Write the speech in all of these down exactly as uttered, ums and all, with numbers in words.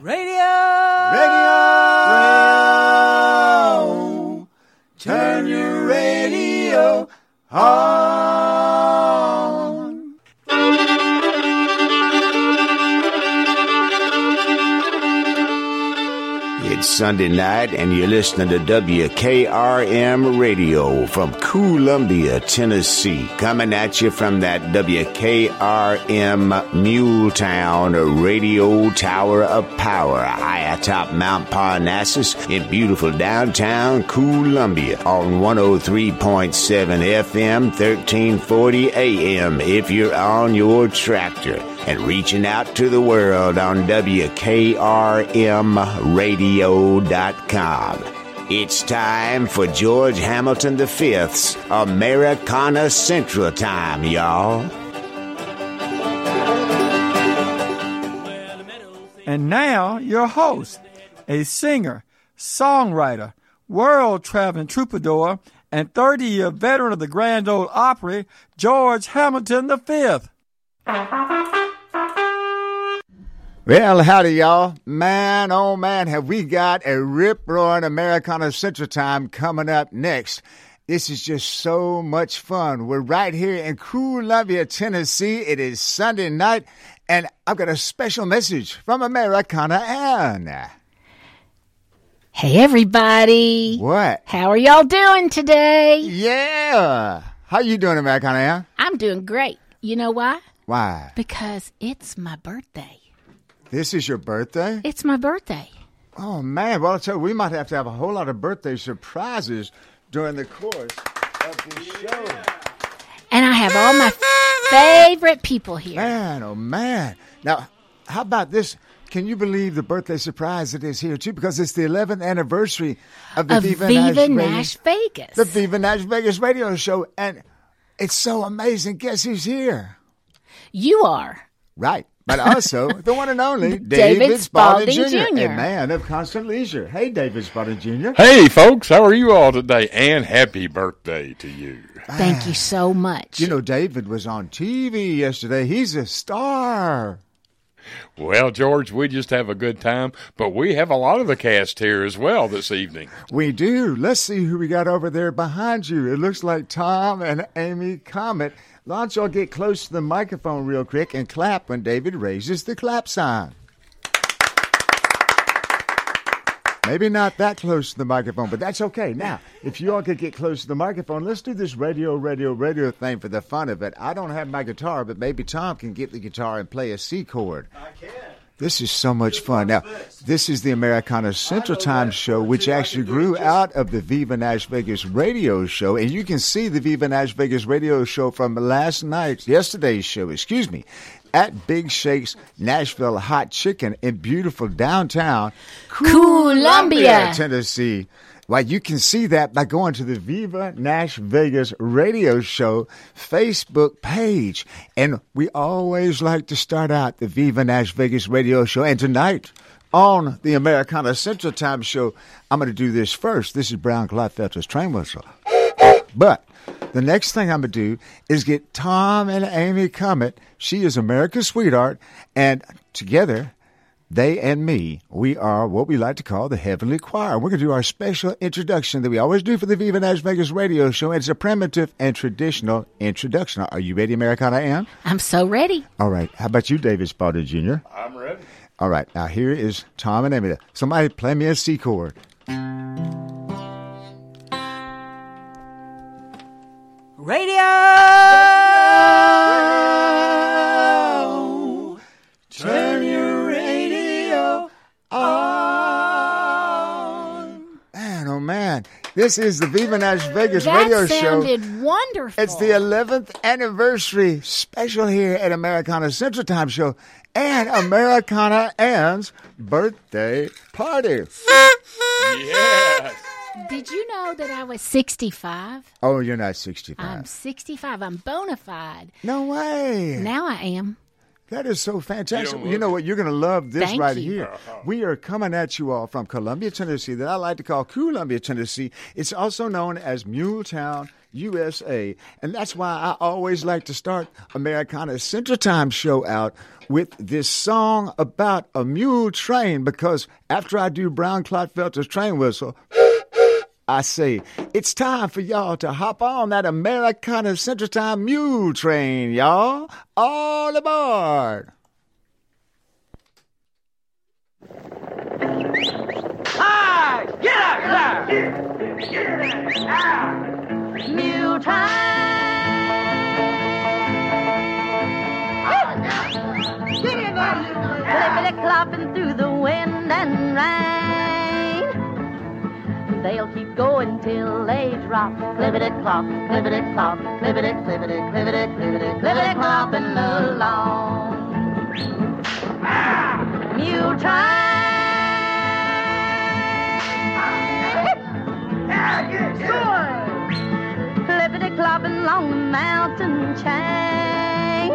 Radio! Radio! Turn your radio on! It's Sunday night, and you're listening to W K R M Radio from Columbia, Tennessee. Coming at you from that W K R M Muletown Radio Tower of Power, high atop Mount Parnassus in beautiful downtown Columbia on one oh three point seven F M, thirteen forty A M if you're on your tractor. And reaching out to the world on W K R M radio dot com. It's time for George Hamilton the Fifth's Americana Central Time, y'all. And now, your host, a singer, songwriter, world-traveling troubadour, and thirty-year veteran of the Grand Ole Opry, George Hamilton the Fifth. Well, howdy, y'all. Man, oh, man, have we got a rip-roaring Americana Central Time coming up next. This is just so much fun. We're right here in Columbia, Tennessee. It is Sunday night, and I've got a special message from Americana Ann. Hey, everybody. What? How are y'all doing today? Yeah. How you doing, Americana Ann? I'm doing great. You know why? Why? Because it's my birthday. This is your birthday? It's my birthday. Oh, man. Well, I'll tell you, we might have to have a whole lot of birthday surprises during the course of the show. And I have all my favorite people here. Man, oh, man. Now, how about this? Can you believe the birthday surprise that is here, too? Because it's the eleventh anniversary of the of Viva, Viva Nash, Nash Vegas. The Viva Nash Vegas radio show. And it's so amazing. Guess who's here? You are. Right. But also, the one and only David, David Spalding, Spalding Junior, Junior a man of constant leisure. Hey, David Spalding Junior Hey, folks. How are you all today? And happy birthday to you. Thank ah, you so much. You know, David was on T V yesterday. He's a star. Well, George, we just have a good time, but we have a lot of the cast here as well this evening. We do. Let's see who we got over there behind you. It looks like Tom and Amy Comet. Launch or get close to the microphone real quick and clap when David raises the clap sign. Maybe not that close to the microphone, but that's okay. Now, if you all could get close to the microphone, let's do this radio, radio, radio thing for the fun of it. I don't have my guitar, but maybe Tom can get the guitar and play a C chord. I can. This is so much fun. Now, this is the Americana Central Time show, which actually grew out of the Viva Nash Vegas radio show. And you can see the Viva Nash Vegas radio show from last night, yesterday's show, excuse me, at Big Shake's Nashville Hot Chicken in beautiful downtown Columbia, Tennessee. Well, you can see that by going to the Viva Nash Vegas Radio Show Facebook page. And we always like to start out the Viva Nash Vegas Radio Show. And tonight on the Americana Central Time Show, I'm going to do this first. This is Brown Gladfelter's train whistle. But the next thing I'm going to do is get Tom and Amy Comet. She is America's sweetheart. And together, they and me, we are what we like to call the Heavenly Choir. We're going to do our special introduction that we always do for the Viva Nash Vegas radio show. It's a primitive and traditional introduction. Are you ready, Americana Ann? I'm so ready. All right. How about you, David Spalding Junior? I'm ready. All right. Now, here is Tom and Amy. Somebody play me a C chord. Radio! Turn your radio on. Man, oh man. This is the Viva Nash Vegas that radio show. That sounded wonderful. It's the eleventh anniversary special here at Americana Central Time Show and Americana Ann's birthday party. Yes. Did you know that I was sixty-five? Oh, you're not sixty-five. I'm sixty-five. I'm bona fide. No way. Now I am. That is so fantastic. You, you know what? You're going to love this Thank right you. here. Uh-huh. We are coming at you all from Columbia, Tennessee, that I like to call Columbia, Tennessee. It's also known as Muletown, U S A. And that's why I always like to start Americana Central Time show out with this song about a mule train, because after I do Brown Clotfelter's train whistle, I say, it's time for y'all to hop on that Americana Central Time mule train, y'all. All aboard. Ah, get up there. Get, get up. Ah. Mule train. Woo. Get in there. Flippity clopping through the wind and rain. They'll keep going till they drop. Clippity-clop, clippity-clop, clippity-clippity, clippity-clippity, clippity-clopping along. Ah! Mule train! Ah, good, good! Clippity-clopping along the mountain chain.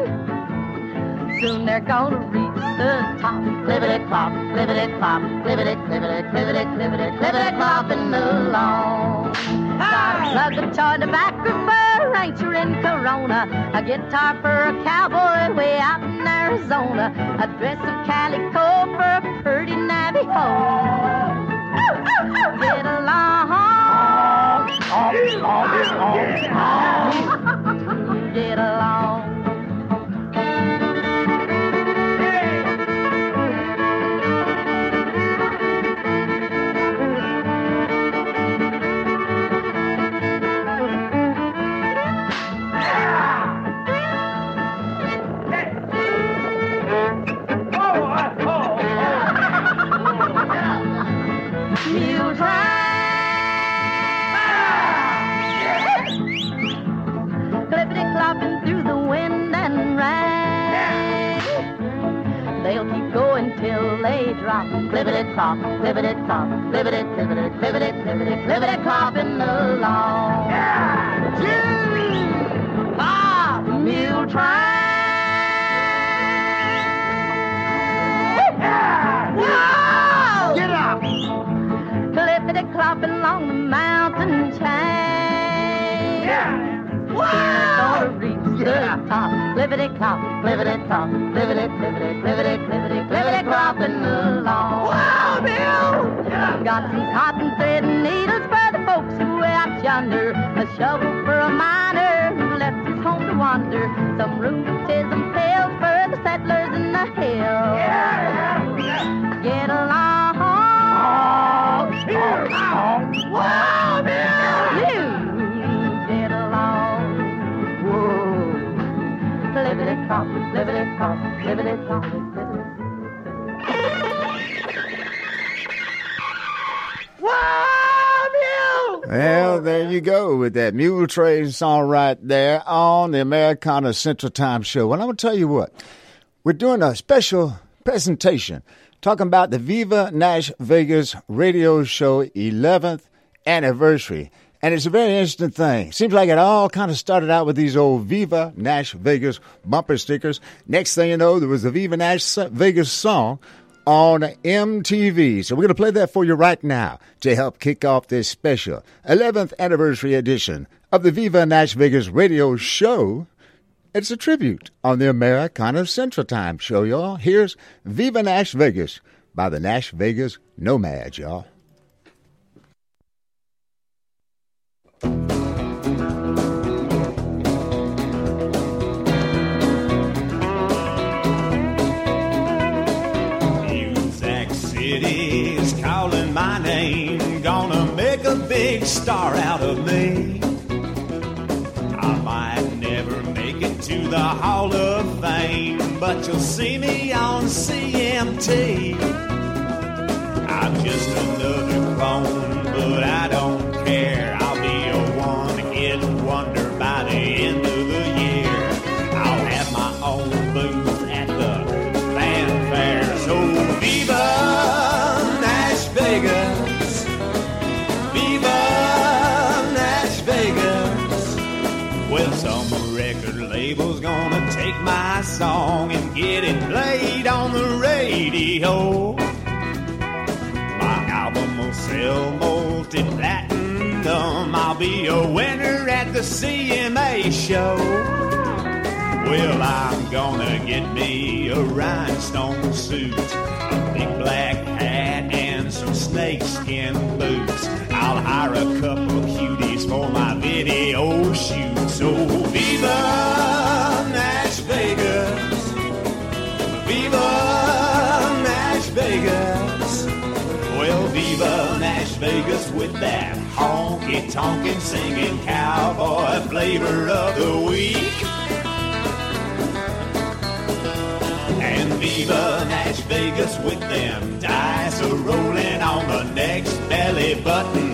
Soon they're gonna reach the top. Clippity-clop, clippity-clop, clippity-clippity, clippity-clippity, clippity-clopping along. Hey! A guitar, tobacco for a rancher in Corona, a guitar for a cowboy way out in Arizona, a dress of calico for a pretty navvy hoe. Get along. Get along. Get along. They drop, clippity-clop, clippity-clop, clippity-clippity, clippity-clippity, clippity-clopping along. Yeah! Jimmy! Bob! Mule train! Yeah! Whoa! Get up! Clippity-clopping along the mountain chain. Yeah! Whoa! Yeah. Top, clippity-clop, clippity-clop, clippity-clippity, clippity-clippity, clippity-clopping along. Wow, Bill! Yeah. Got some cotton thread and needles for the folks who out yonder, a shovel for a miner who left his home to wander, some rheumatism pills for the settlers in the hills. Yeah. Yeah. Get along. Oh, yeah. Oh. Wow, Bill! Yeah. Clippity-clop, clippity-clop, clippity-clop, clippity-clop. Wow, Bill! Well, there you go with that Mule Train song right there on the Americana Central Time show. Well, I'm going to tell you what. We're doing a special presentation talking about the Viva Nash Vegas radio show eleventh anniversary. And it's a very interesting thing. Seems like it all kind of started out with these old Viva Nash Vegas bumper stickers. Next thing you know, there was the Viva Nash Vegas song on M T V. So we're going to play that for you right now to help kick off this special eleventh anniversary edition of the Viva Nash Vegas radio show. It's a tribute on the Americana Central Time show, y'all. Here's Viva Nash Vegas by the Nash Vegas Nomads, y'all. Music City's calling my name, gonna make a big star out of me. I might never make it to the Hall of Fame, but you'll see me on C M T. I'm just another clone, but I don't care. I'll be wonder by the end of the year. I'll have my own booth at the fanfare. So Viva Nash Vegas, Viva Nash Vegas. Well, some record label's gonna take my song and getting played on the radio. My album will sell multi-platinum. I'll be a winner at the C M A show. Well, I'm gonna get me a rhinestone suit, a big black hat, and some snakeskin boots. I'll hire a couple cuties for my video shoots. Oh, Viva Nash Vegas, Viva Nash Vegas. Well, Viva Nash Vegas with that honky-tonkin' singing cowboy flavor of the week. And Viva Nash Vegas with them dice a-rolling on the next belly button,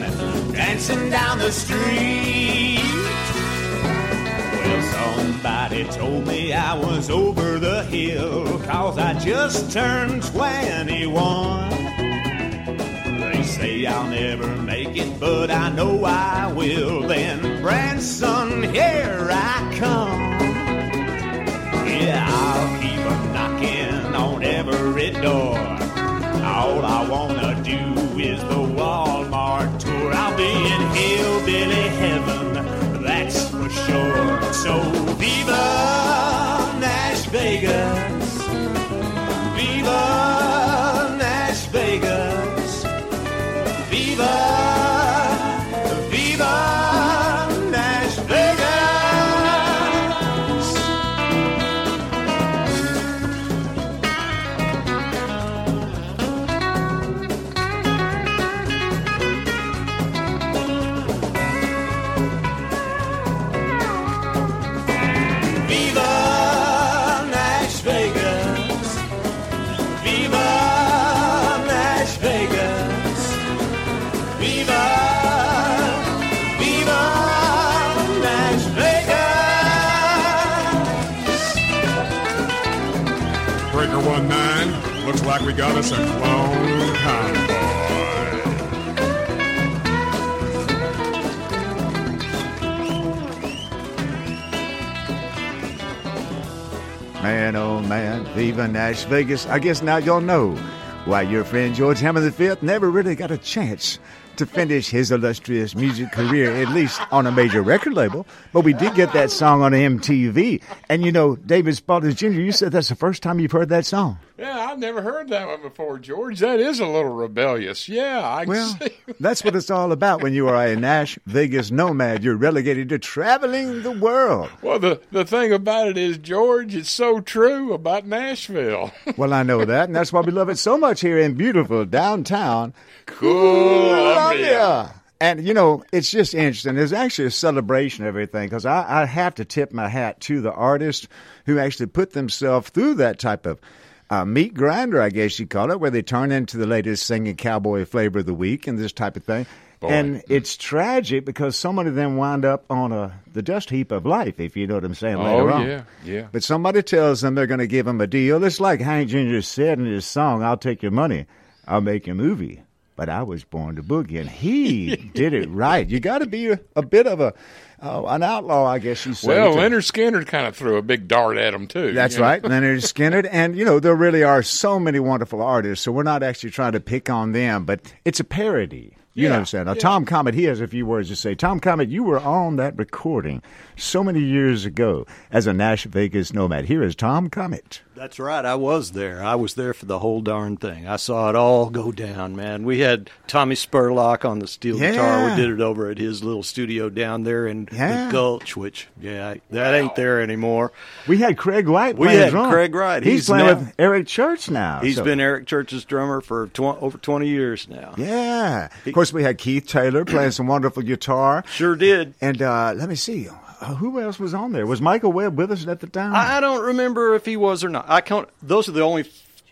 dancing down the street. Well, somebody told me I was over the hill, cause I just turned twenty-one. They say I'll never make it, but I know I will. Then, grandson, here I come. Yeah, I'll keep a knocking on every door. All I wanna do is the Walmart tour. I'll be in hillbilly heaven, that's for sure. So Viva Nash Vegas, Viva Nash Vegas, Viva. Looks like we got us a clone convoy. Man, oh man, Viva Nash Vegas. I guess now y'all know why your friend George Hamilton the Fifth never really got a chance to finish his illustrious music career, at least on a major record label. But we did get that song on M T V. And, you know, David Spalding Junior, you said that's the first time you've heard that song. Yeah, I've never heard that one before, George. That is a little rebellious. Yeah, I can well, see that. That's what it's all about. When you are a Nash Vegas nomad, you're relegated to traveling the world. Well, the, the thing about it is, George, it's so true about Nashville. Well, I know that, and that's why we love it so much here in beautiful downtown Columbia. And, you know, it's just interesting. There's actually a celebration of everything, because I, I have to tip my hat to the artists who actually put themselves through that type of Uh, meat grinder, I guess you call it, where they turn into the latest singing cowboy flavor of the week and this type of thing. Boy. And it's tragic because so many of them wind up on a, the dust heap of life, if you know what I'm saying, oh, later on. Yeah, yeah. But somebody tells them they're going to give them a deal. It's like Hank Junior said in his song, I'll take your money, I'll make your movie, but I was born to boogie. And he did it right. You got to be a, a bit of a... Oh, an outlaw, I guess you say. Well, too. Leonard Skinner kind of threw a big dart at him, too. That's right, know? Leonard Skinner. And, you know, there really are so many wonderful artists, so we're not actually trying to pick on them, but it's a parody. You yeah, know what I'm saying? Now, yeah. Tom Comet, he has a few words to say. Tom Comet, you were on that recording so many years ago as a Nash Vegas nomad. Here is Tom Comet. That's right. I was there. I was there for the whole darn thing. I saw it all go down, man. We had Tommy Spurlock on the steel yeah. guitar. We did it over at his little studio down there in yeah. the Gulch, which, yeah, that wow. ain't there anymore. We had Craig Wright We had drum. Craig Wright. He's, He's playing now, with Eric Church now. He's so. been Eric Church's drummer for tw- over twenty years now. Yeah. He, of course, we had Keith Taylor playing some wonderful guitar. Sure did. And uh, let me see. Uh, who else was on there? Was Michael Webb with us at the time? I don't remember if he was or not. I can't. Those are the only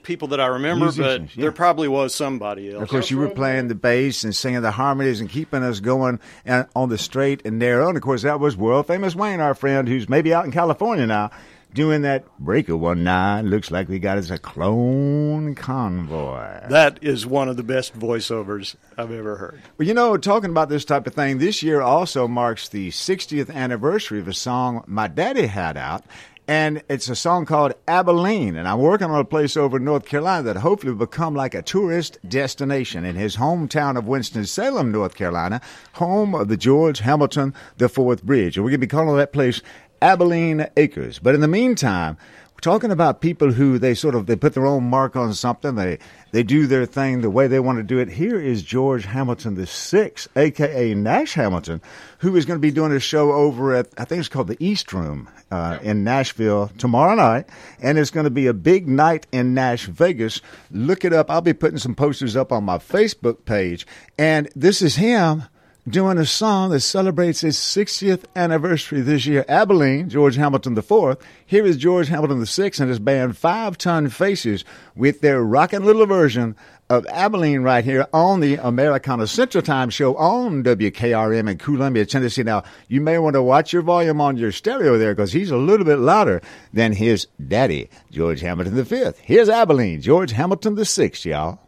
people that I remember, musicians, but yeah. there probably was somebody else. Of course, you were playing the bass and singing the harmonies and keeping us going on the straight and narrow. And, of course, that was world-famous Wayne, our friend, who's maybe out in California now, doing that Breaker one nine. Looks like we got us a clone convoy. That is one of the best voiceovers I've ever heard. Well, you know, talking about this type of thing, this year also marks the sixtieth anniversary of a song my daddy had out. And it's a song called Abilene. And I'm working on a place over in North Carolina that hopefully will become like a tourist destination in his hometown of Winston-Salem, North Carolina, home of the George Hamilton the fourth Bridge. And we're going to be calling that place Abilene Acres. But in the meantime, we're talking about people who they sort of, they put their own mark on something. They, they do their thing the way they want to do it. Here is George Hamilton the sixth, a k a. Nash Hamilton, who is going to be doing a show over at, I think it's called the East Room uh, in Nashville tomorrow night. And it's going to be a big night in Nash Vegas. Look it up. I'll be putting some posters up on my Facebook page. And this is him doing a song that celebrates his sixtieth anniversary this year. Abilene, George Hamilton the fourth. Here is George Hamilton the sixth and his band Five Ton Faces with their rockin' little version of Abilene right here on the Americana Central Time show on W K R M in Columbia, Tennessee. Now, you may want to watch your volume on your stereo there because he's a little bit louder than his daddy, George Hamilton the fifth. Here's Abilene, George Hamilton the sixth, y'all.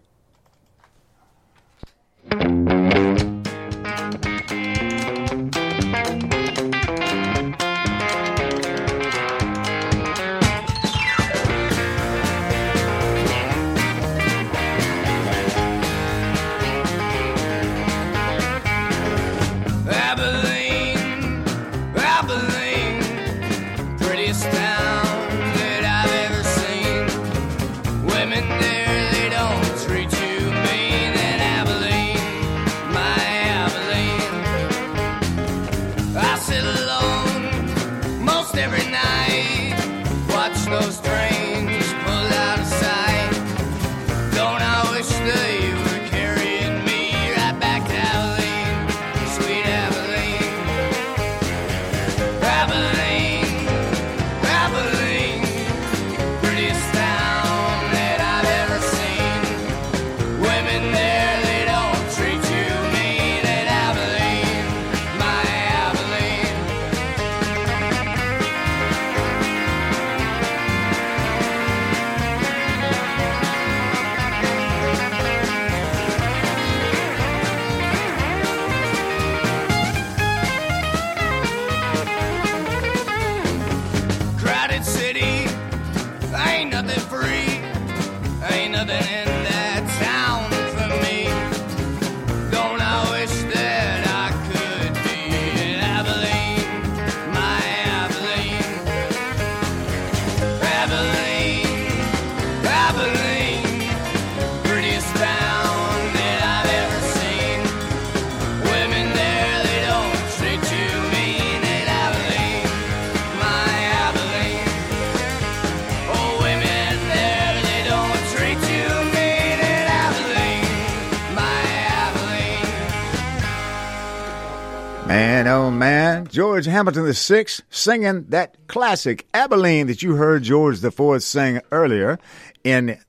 Man, oh man, George Hamilton the sixth singing that classic Abilene that you heard George the fourth sing earlier in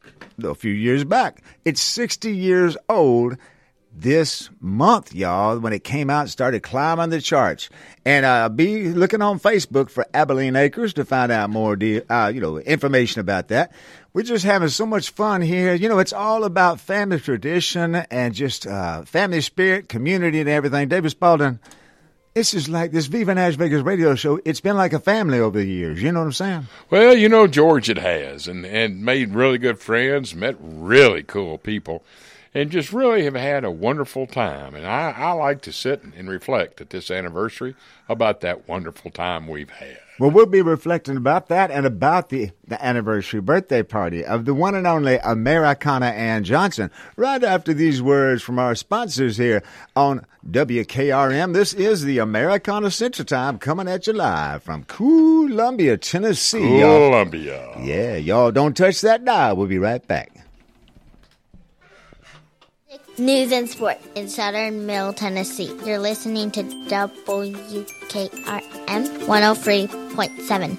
a few years back. It's sixty years old this month, y'all, when it came out and started climbing the charts. And uh, be looking on Facebook for Abilene Acres to find out more de- uh, you know, information about that. We're just having so much fun here. You know, it's all about family tradition and just uh, family spirit, community and everything. David Spalding, this is like this Viva Nash Vegas radio show. It's been like a family over the years. You know what I'm saying? Well, you know, George, it has, and, and made really good friends, met really cool people, and just really have had a wonderful time. And I, I like to sit and reflect at this anniversary about that wonderful time we've had. Well, we'll be reflecting about that and about the, the anniversary birthday party of the one and only Americana Ann Johnson. Right after these words from our sponsors here on W K R M, this is the Americana Central Time coming at you live from Columbia, Tennessee. Columbia. Y'all. Yeah, y'all don't touch that dial. We'll be right back. News and sports in Southern Middle Tennessee. You're listening to W K R M one oh three point seven.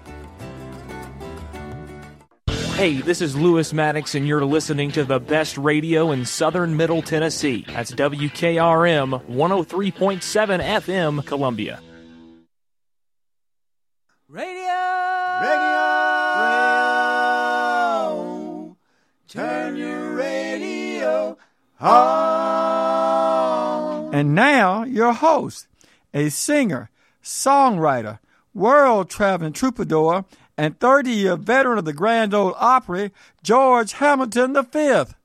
Hey, this is Lewis Maddox, and you're listening to the best radio in southern Middle Tennessee. That's W K R M one oh three point seven F M, Columbia. Radio! Radio! Turn your radio on! And now, your host, a singer, songwriter, world-traveling troubadour, and thirty-year veteran of the Grand Ole Opry, George Hamilton the Fifth.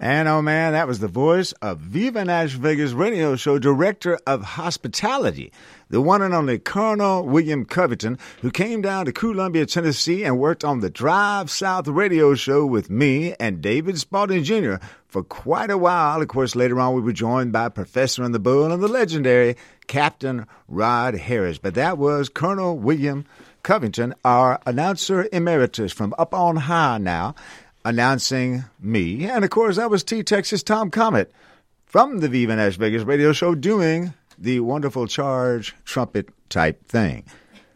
And, oh, man, that was the voice of Viva Nash Vegas radio show director of hospitality, the one and only Colonel William Covington, who came down to Columbia, Tennessee, and worked on the Drive South radio show with me and David Spalding Junior for quite a while. Of course, later on, we were joined by Professor and the Bull and the legendary Captain Rod Harris. But that was Colonel William Covington, our announcer emeritus from up on high now, announcing me. And, of course, that was T-Texas Tom Comet from the Viva Nash Vegas radio show doing the wonderful charge trumpet type thing.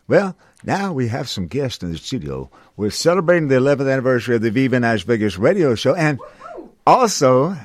Well, now we have some guests in the studio. We're celebrating the eleventh anniversary of the Viva Nash Vegas radio show. And also,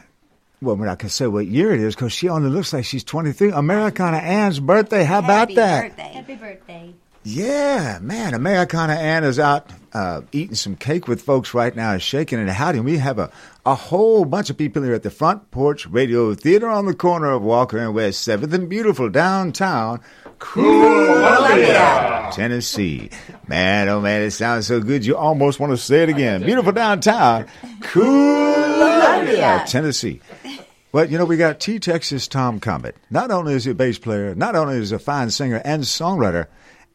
well, we're not going to say what year it is because she only looks like she's twenty-three. Americana Ann's birthday. How about that? Happy birthday. Happy birthday. Yeah, man, Americana Ann is out uh, eating some cake with folks right now and shaking and howling. We have a, a whole bunch of people here at the Front Porch Radio Theater on the corner of Walker and West seventh in beautiful downtown Columbia, Tennessee. Man, oh, man, it sounds so good you almost want to say it again. Beautiful downtown Columbia, Tennessee. Well, you know, we got T-Texas Tom Comet. Not only is he a bass player, not only is he a fine singer and songwriter,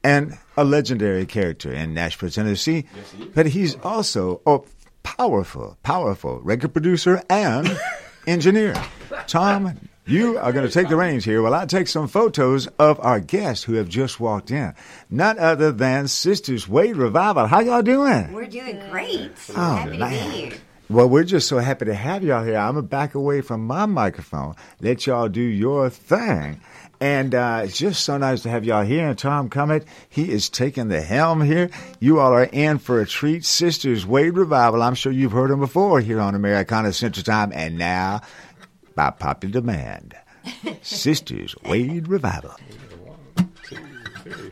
and a legendary character in Nashville, Tennessee. Yes, he but he's also a powerful, powerful record producer and engineer. Tom, you are going to take the reins here while I take some photos of our guests who have just walked in. None other than Sisters Wade Revival. How y'all doing? We're doing great. Oh, happy man. to be here. Well, we're just so happy to have y'all here. I'm going to back away from my microphone, let y'all do your thing. And uh, it's just so nice to have y'all here. And Tom Comet, he is taking the helm here. You all are in for a treat. Sisters Wade Revival, I'm sure you've heard them before here on Americana Central Time. And now, by popular demand, Sisters Wade Revival. One, two, three.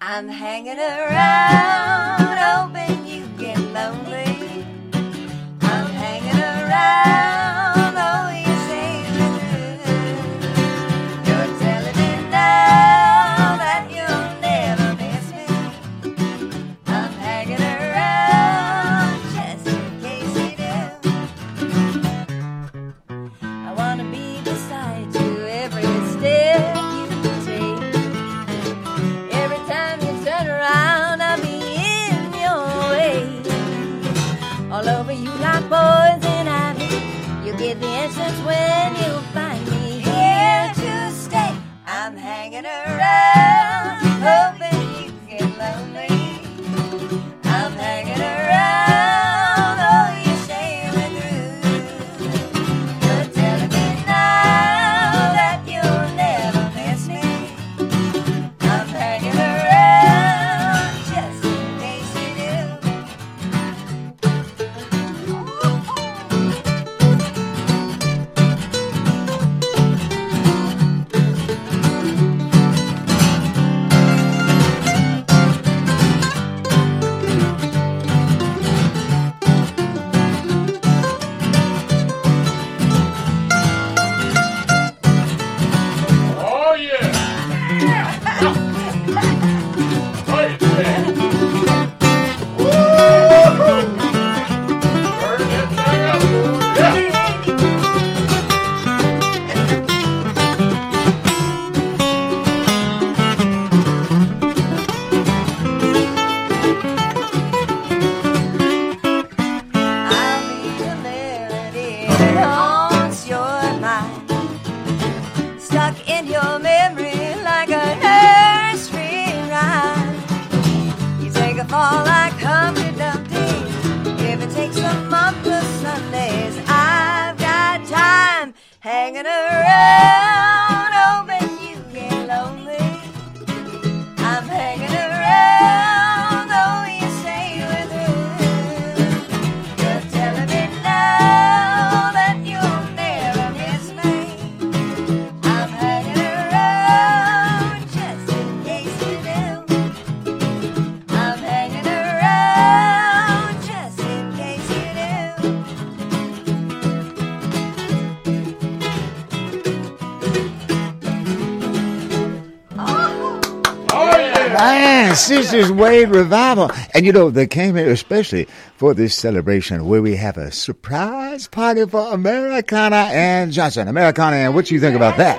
I'm hanging around, hoping you get lonely. Around, oh, you say you're telling me now. the entrance when you find me. Here to stay, I'm hanging around, hoping you get lonely. I'm hanging around, oh, you say me through. But tell me now that you'll never miss me. I'm hanging around, just in case you Sisters Wade Revival. And you know, they came here especially for this celebration where we have a surprise party for Americana Ann Johnson. Americana Ann, what do you think about that?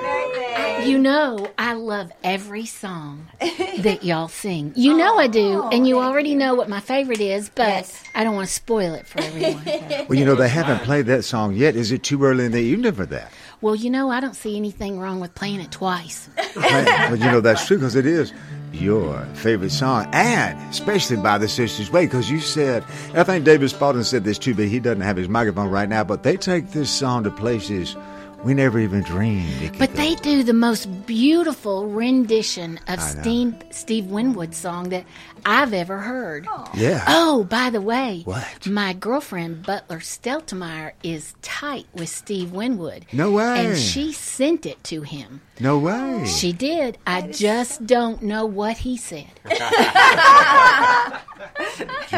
You know, I love every song that y'all sing. You know I do, and you already know what my favorite is, but yes. I don't want to spoil it for everyone. Well, you know, they haven't played that song yet. Is it too early in the evening for that? Well, you know, I don't see anything wrong with playing it twice. Well, you know, that's true, because it is your favorite song, and especially by the Sisters Wade, because you said, and I think David Spalding said this too, but he doesn't have his microphone right now, but they take this song to places we never even dreamed it could But go. They do the most beautiful rendition of Steve, Steve Winwood's song that I've ever heard. Oh. Yeah. Oh, by the way, what? My girlfriend, Butler Steltemeyer, is tight with Steve Winwood. No way. And she sent it to him. No way. She did. I just don't know what he said. Do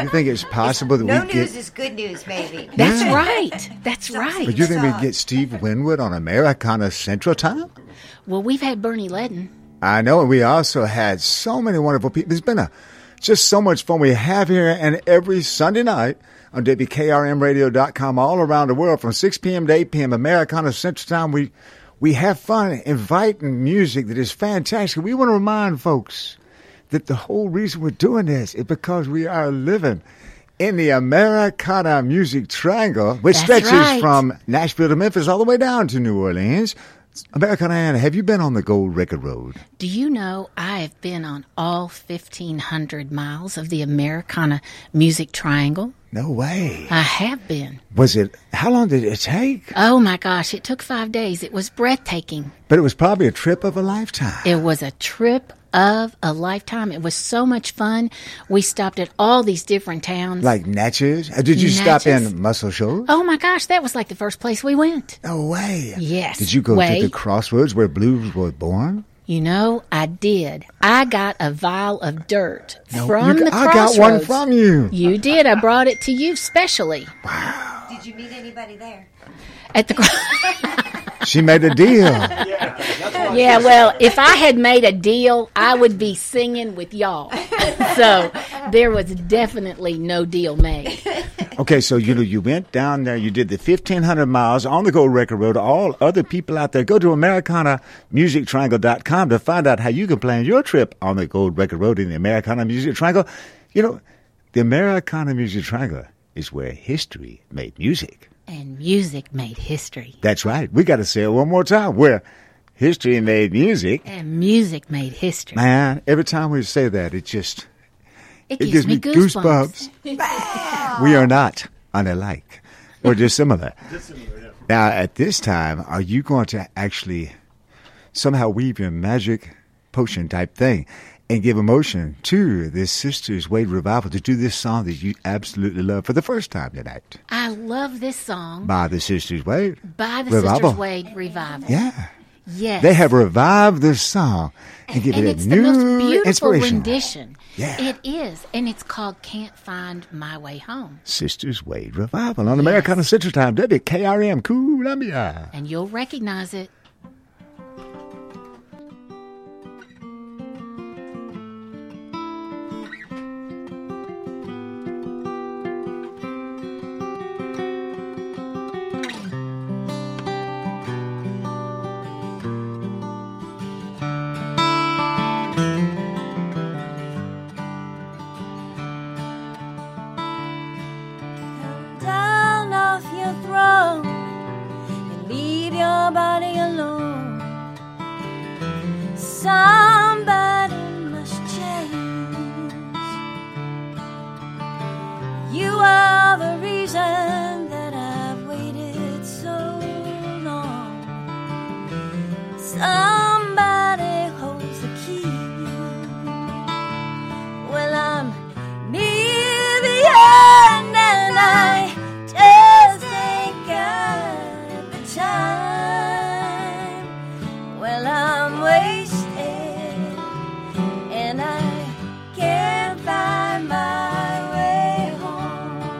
you think it's possible that no we get... No news is good news, baby. That's yeah. right. That's Something right. But you think we get Steve Winwood on Americana Central Time? Well, we've had Bernie Ledden. I know, and we also had so many wonderful people. There's been a, just so much fun we have here, and every Sunday night on W K R M radio dot com all around the world from six p.m. to eight p.m. Americana Central Time, we... We have fun inviting music that is fantastic. We want to remind folks that the whole reason we're doing this is because we are living in the Americana Music Triangle, which That's stretches right. from Nashville to Memphis all the way down to New Orleans. Americana Ann, have you been on the Gold Record Road? Do you know I have been on all fifteen hundred miles of the Americana Music Triangle? No way. I have been. Was it, how long did it take? Oh my gosh, it took five days. It was breathtaking. But it was probably a trip of a lifetime. It was a trip of a lifetime. It was so much fun. We stopped at all these different towns. Like Natchez? Did you Natchez. Stop in Muscle Shoals? Oh my gosh, that was like the first place we went. No way. Yes. Did you go way. to the crossroads where blues were born? You know, I did. I got a vial of dirt no, from you, the I crossroads. I got one from you. You did. I brought it to you specially. Wow. Did you meet anybody there? At the crossroads. She made a deal. Yeah, that's yeah well, if I had made a deal, I would be singing with y'all. So there was definitely no deal made. Okay, so you know you went down there, you did the fifteen hundred miles on the Gold Record Road. All other people out there, go to Americana Music Triangle dot com to find out how you can plan your trip on the Gold Record Road in the Americana Music Triangle. You know, the Americana Music Triangle is where history made music. And music made history. That's right. We got to say it one more time. Where history made music. And music made history. Man, every time we say that, it just... It, it gives me goosebumps. goosebumps. We are not unalike or dissimilar. Dissimilar, yeah. Now, at this time, are you going to actually somehow weave your magic potion type thing and give emotion to this Sisters Wade Revival to do this song that you absolutely love for the first time tonight? I love this song. By the Sisters Wade By the Revival. Sisters Wade Revival. Yeah. Yes. They have revived this song and, and given it a new inspiration. It's the most beautiful rendition. Yeah. It is. And it's called Can't Find My Way Home. Sisters Wade Revival on yes. Americana Central Time, W K R M, Columbia. And you'll recognize it. And I can't find my way home.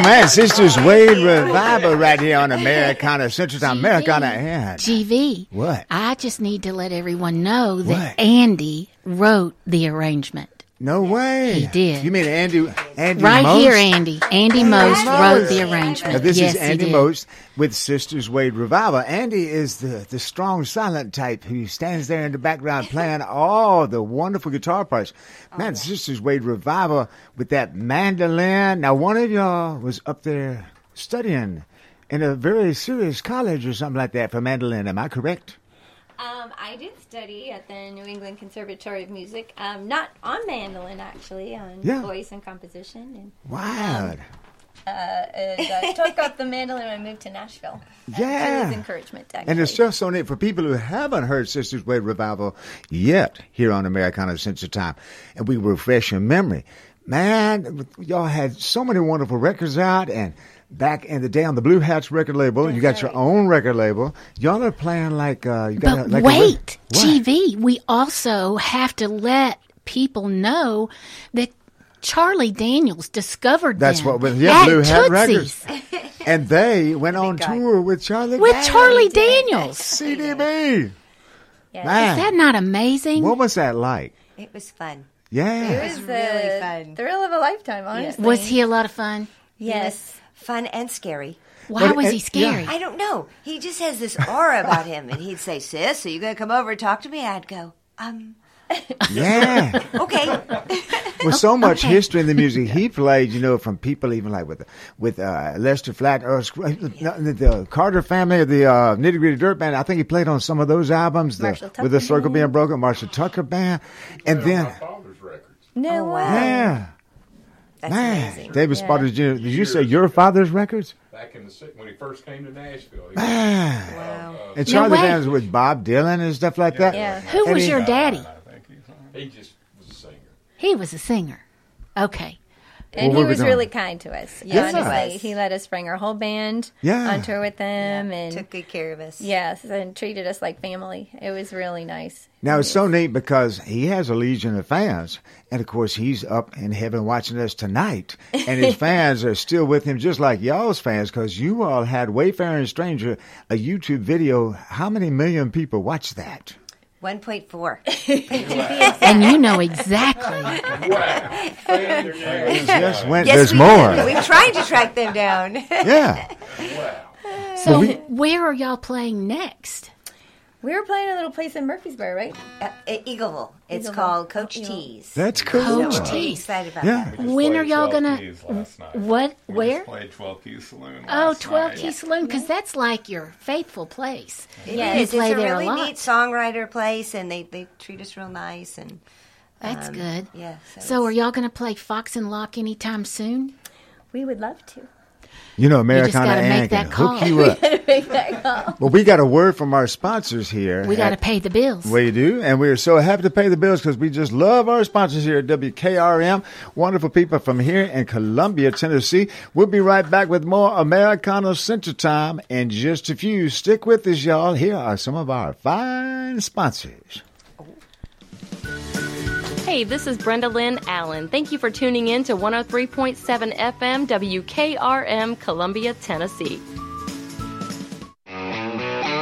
Oh, man, Sisters Wade Revival right here on Americana Central Time. Americana Ann. G V. What? I just need to let everyone know that what? Andy wrote the arrangement. No way. He did. You mean Andy Andy Right Most? Here, Andy. Andy Most wrote the arrangement. Now, this yes, is Andy Most with Sisters Wade Revival. Andy is the, the strong, silent type who stands there in the background playing all the wonderful guitar parts. Man, okay. Sisters Wade Revival with that mandolin. Now, one of y'all was up there studying in a very serious college or something like that for mandolin. Am I correct? Um, I did study at the New England Conservatory of Music, um, not on mandolin, actually, on yeah. voice and composition. And, wow. Um, uh, I took up the mandolin when I moved to Nashville. Yeah. It was encouragement, actually. And the stress on it for people who haven't heard Sisters Wade Revival yet here on Americana Central Time. And we refresh your memory. Man, y'all had so many wonderful records out, and back in the day on the Blue Hats record label, that's you got right. your own record label. Y'all are playing like uh, you got. But a, like wait, a, G V. We also have to let people know that Charlie Daniels discovered that's them. That's what, yeah, at Blue Hat Records, and they went on God. tour with Charlie with Daniels. Charlie Daniels, C D B. Yes. Man, is that not amazing? What was that like? It was fun. Yeah, it was, it was really fun. Thrill of a lifetime, honestly. Was he a lot of fun? Yes. Fun and scary. Why but, was and, he scary? Yeah. I don't know. He just has this aura about him. And he'd say, "Sis, are you going to come over and talk to me?" I'd go, um... yeah. Okay. With so much okay. history in the music he played, you know, from people even like with with uh, Lester Flatt, or yeah. the, the Carter Family, the uh, Nitty Gritty Dirt Band. I think he played on some of those albums, the, with the Circle Band. Being Broken, Marshall Tucker Band, and then my father's records. No oh, way. Yeah. That's Man, amazing. David yeah. Spalding Junior Did you sure. say your father's records? Back in the when he first came to Nashville. He Man. Wow. Uh, and Charlie no Daniels with Bob Dylan and stuff like yeah. that. Yeah. Who and was he, your daddy? I, I think he, he just was a singer. He was a singer. Okay. And well, he was really kind to us. Yeah, yes. Honestly, he let us bring our whole band yeah. on tour with them, yeah. and took good care of us. Yes, and treated us like family. It was really nice. Now it it's was. so neat because he has a legion of fans, and of course he's up in heaven watching us tonight, and his fans are still with him, just like y'all's fans, because you all had Wayfaring Stranger, a YouTube video. How many million people watched that? one point four. And you know exactly. Wow. Yes, went, yes, there's we more. Did. We tried to track them down. Yeah. Wow. So well, we, where are y'all playing next? We were playing a little place in Murfreesboro, right? Uh, Eagleville. It's Eagleville. Called Coach Eagleville. T's. That's cool. Coach so T's. Excited about yeah. that. When are y'all going to... What? We where? We played twelve Key Saloon last Oh, twelve Key yeah. Saloon, because yeah. that's like your faithful place. It yeah, is. It's play a there really a neat songwriter place, and they, they treat us real nice. And That's um, good. Yeah. So, so are y'all going to play Fox and Lock anytime soon? We would love to. You know, Americana Ann can hook you up. We make that call. Well, we got a word from our sponsors here. We got to pay the bills. We do, and we are so happy to pay the bills because we just love our sponsors here at W K R M. Wonderful people from here in Columbia, Tennessee. We'll be right back with more Americana Central Time in just a few. Stick with us, y'all. Here are some of our fine sponsors. Hey, this is Brenda Lynn Allen. Thank you for tuning in to one oh three point seven F M W K R M, Columbia, Tennessee.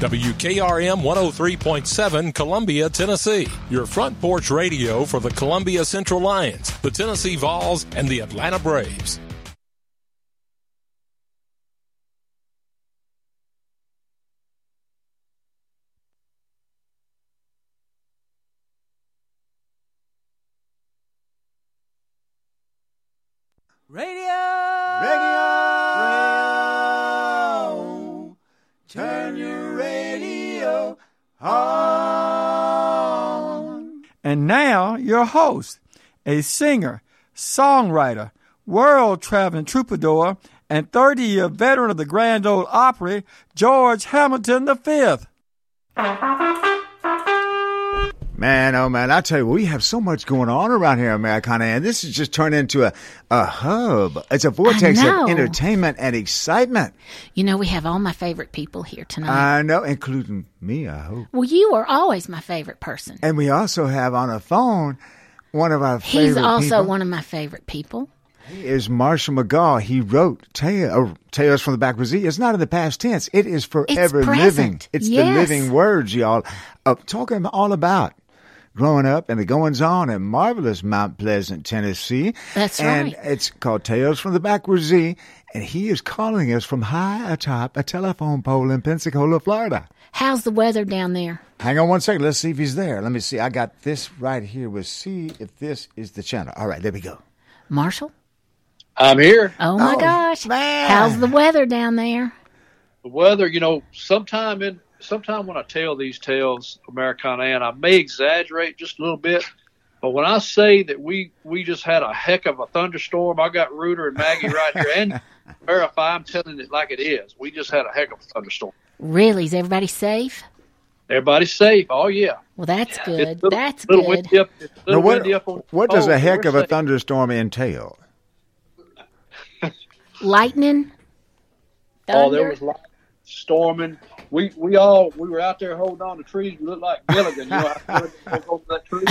W K R M one oh three point seven, Columbia, Tennessee. Your Front Porch Radio for the Columbia Central Lions, the Tennessee Vols, and the Atlanta Braves. And now, your host, a singer, songwriter, world-traveling troubadour, and thirty-year veteran of the Grand Ole Opry, George Hamilton the Fifth. Man, oh man, I tell you, we have so much going on around here in Americana, and this has just turned into a, a hub. It's a vortex of entertainment and excitement. You know, we have all my favorite people here tonight. I know, including me, I hope. Well, you are always my favorite person. And we also have on the phone one of our favorite people. He's also one of my favorite people. He is Marshall McGaugh. He wrote Tales, Tales from the Backward Z. It's not in the past tense. It is forever it's living. It's yes. the living words, y'all. Uh, talking all about growing up and the goings-on in marvelous Mount Pleasant, Tennessee. That's and right. And it's called Tales from the Backward Z, and he is calling us from high atop a telephone pole in Pensacola, Florida. How's the weather down there? Hang on one second. Let's see if he's there. Let me see. I got this right here. We'll see if this is the channel. All right, there we go. Marshall? I'm here. Oh, my oh, gosh. Man. How's the weather down there? The weather, you know, sometime in... Sometimes when I tell these tales, Americana Ann, I may exaggerate just a little bit, but when I say that we, we just had a heck of a thunderstorm, I got Reuter and Maggie right here, and verify, I'm telling it like it is. We just had a heck of a thunderstorm. Really? Is everybody safe? Everybody's safe. Oh, yeah. Well, that's yeah. good. Little, that's little good. Windy up, little now what windy up on what does a heck of a safe. thunderstorm entail? Lightning? Thunder? Oh, there was lightning. Storming. We we all we were out there holding on to trees. We looked like Gilligan. You know, I over that tree.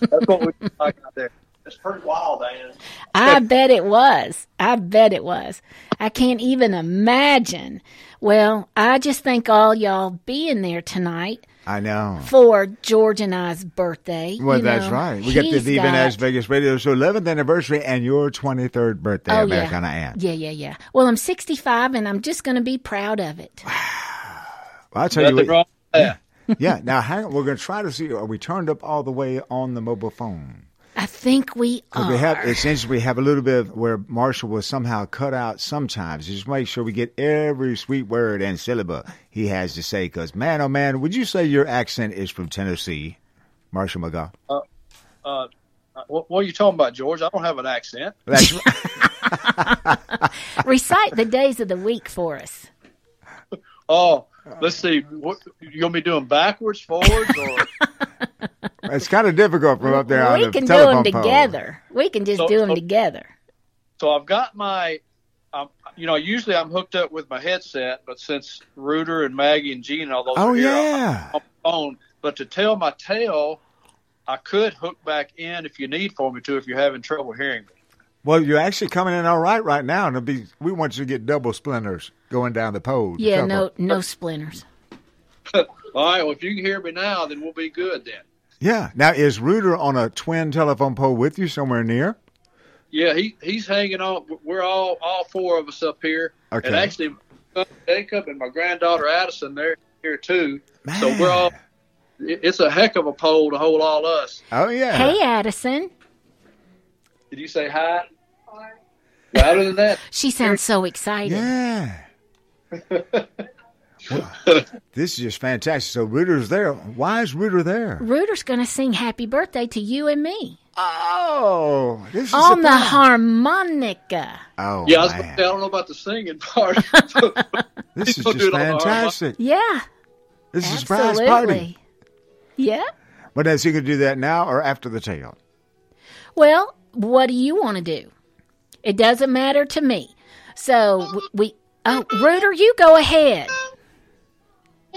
That's what we looked like out there. It's pretty wild, man. I bet it was. I bet it was. I can't even imagine. Well, I just think all y'all being there tonight. I know. For George and I's birthday. Well, you that's know, right. We got the Viva Nash Vegas Radio Show eleventh anniversary and your twenty-third birthday, oh, Americana yeah. Ann. Yeah, yeah, yeah. Well, I'm sixty-five, and I'm just going to be proud of it. Wow. Well, I tell Nothing you what. Yeah. yeah. Now, hang on. We're going to try to see. Are we turned up all the way on the mobile phone? I think we are. We have, it seems we have a little bit of where Marshall was somehow cut out sometimes. Just make sure we get every sweet word and syllable he has to say. Because, man, oh, man, would you say your accent is from Tennessee, Marshall McGaugh? Uh, uh, what, what are you talking about, George? I don't have an accent. That's right. Recite the days of the week for us. Oh, let's see. What, you going to be doing backwards, forwards, or... It's kind of difficult from up there on the telephone pole. We can do them together. We can just do them together. So I've got my, um, you know, usually I'm hooked up with my headset, but since Reuter and Maggie and Gene and all those are here, I'm on the phone. But to tell my tale, I could hook back in if you need for me to, if you're having trouble hearing me. Well, you're actually coming in all right right now, and it'll be, we want you to get double splinters going down the pole. Yeah, no, no splinters. All right, well, if you can hear me now, then we'll be good then. Yeah. Now, is Reuter on a twin telephone pole with you somewhere near? Yeah, he, he's hanging on. We're all all four of us up here. Okay. And actually, Jacob and my granddaughter Addison, they're here too. Man. So we're all, it's a heck of a pole to hold all us. Oh, yeah. Hey, Addison. Did you say hi? Hi. Louder than that. She sounds so excited. Yeah. Well, this is just fantastic. So Reuter's there. Why is Reuter there? Reuter's going to sing happy birthday to you and me. Oh, this is on the, the harmonica. Oh, yeah, I, was man. Gonna say, I don't know about the singing part. This is just fantastic. Yeah, this is Brian's party. Yeah, but is he going to do that now or after the tail? Well, what do you want to do? It doesn't matter to me. So we, oh, Reuter, you go ahead. Oh,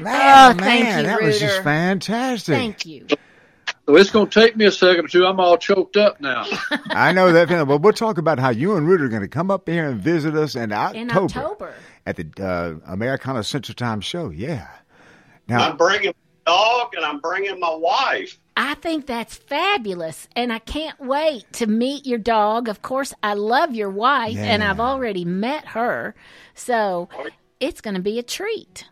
oh, man, thank you, that Reuter. Was just fantastic. Thank you. So it's going to take me a second or two. I'm all choked up now. I know that feeling. But we'll talk about how you and Reuter are going to come up here and visit us in October. In October. At the uh, Americana Central Time show, yeah. Now, I'm bringing my dog and I'm bringing my wife. I think that's fabulous. And I can't wait to meet your dog. Of course, I love your wife, yeah. And I've already met her. So it's going to be a treat.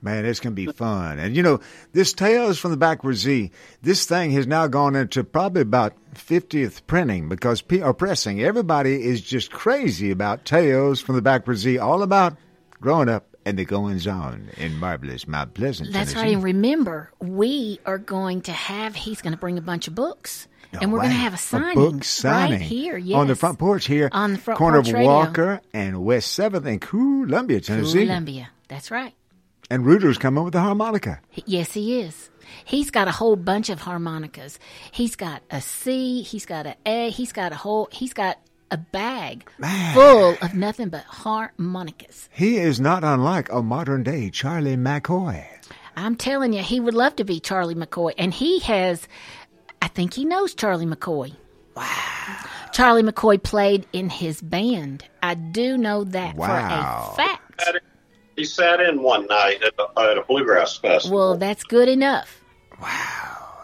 Man, it's going to be fun. And, you know, this Tales from the Backward Z, this thing has now gone into probably about fiftieth printing because P- or pressing. Everybody is just crazy about Tales from the Backward Z, all about growing up and the goings on in marvelous Mount Pleasant, Tennessee. That's right. And remember, we are going to have, he's going to bring a bunch of books. No and we're way. Going to have a signing, a book signing right here, yes. On the front porch here, on the front corner porch of Walker radio. And West seventh in Columbia, Tennessee. Columbia, that's right. And Reuter's coming with the harmonica. Yes, he is. He's got a whole bunch of harmonicas. He's got a C, he's got an A, he's got a whole, he's got a bag Man. Full of nothing but harmonicas. He is not unlike a modern day Charlie McCoy. I'm telling you, he would love to be Charlie McCoy. And he has, I think he knows Charlie McCoy. Wow. Charlie McCoy played in his band. I do know that wow. for a fact. That is- He sat in one night at a, at a bluegrass festival. Well, that's good enough. Wow.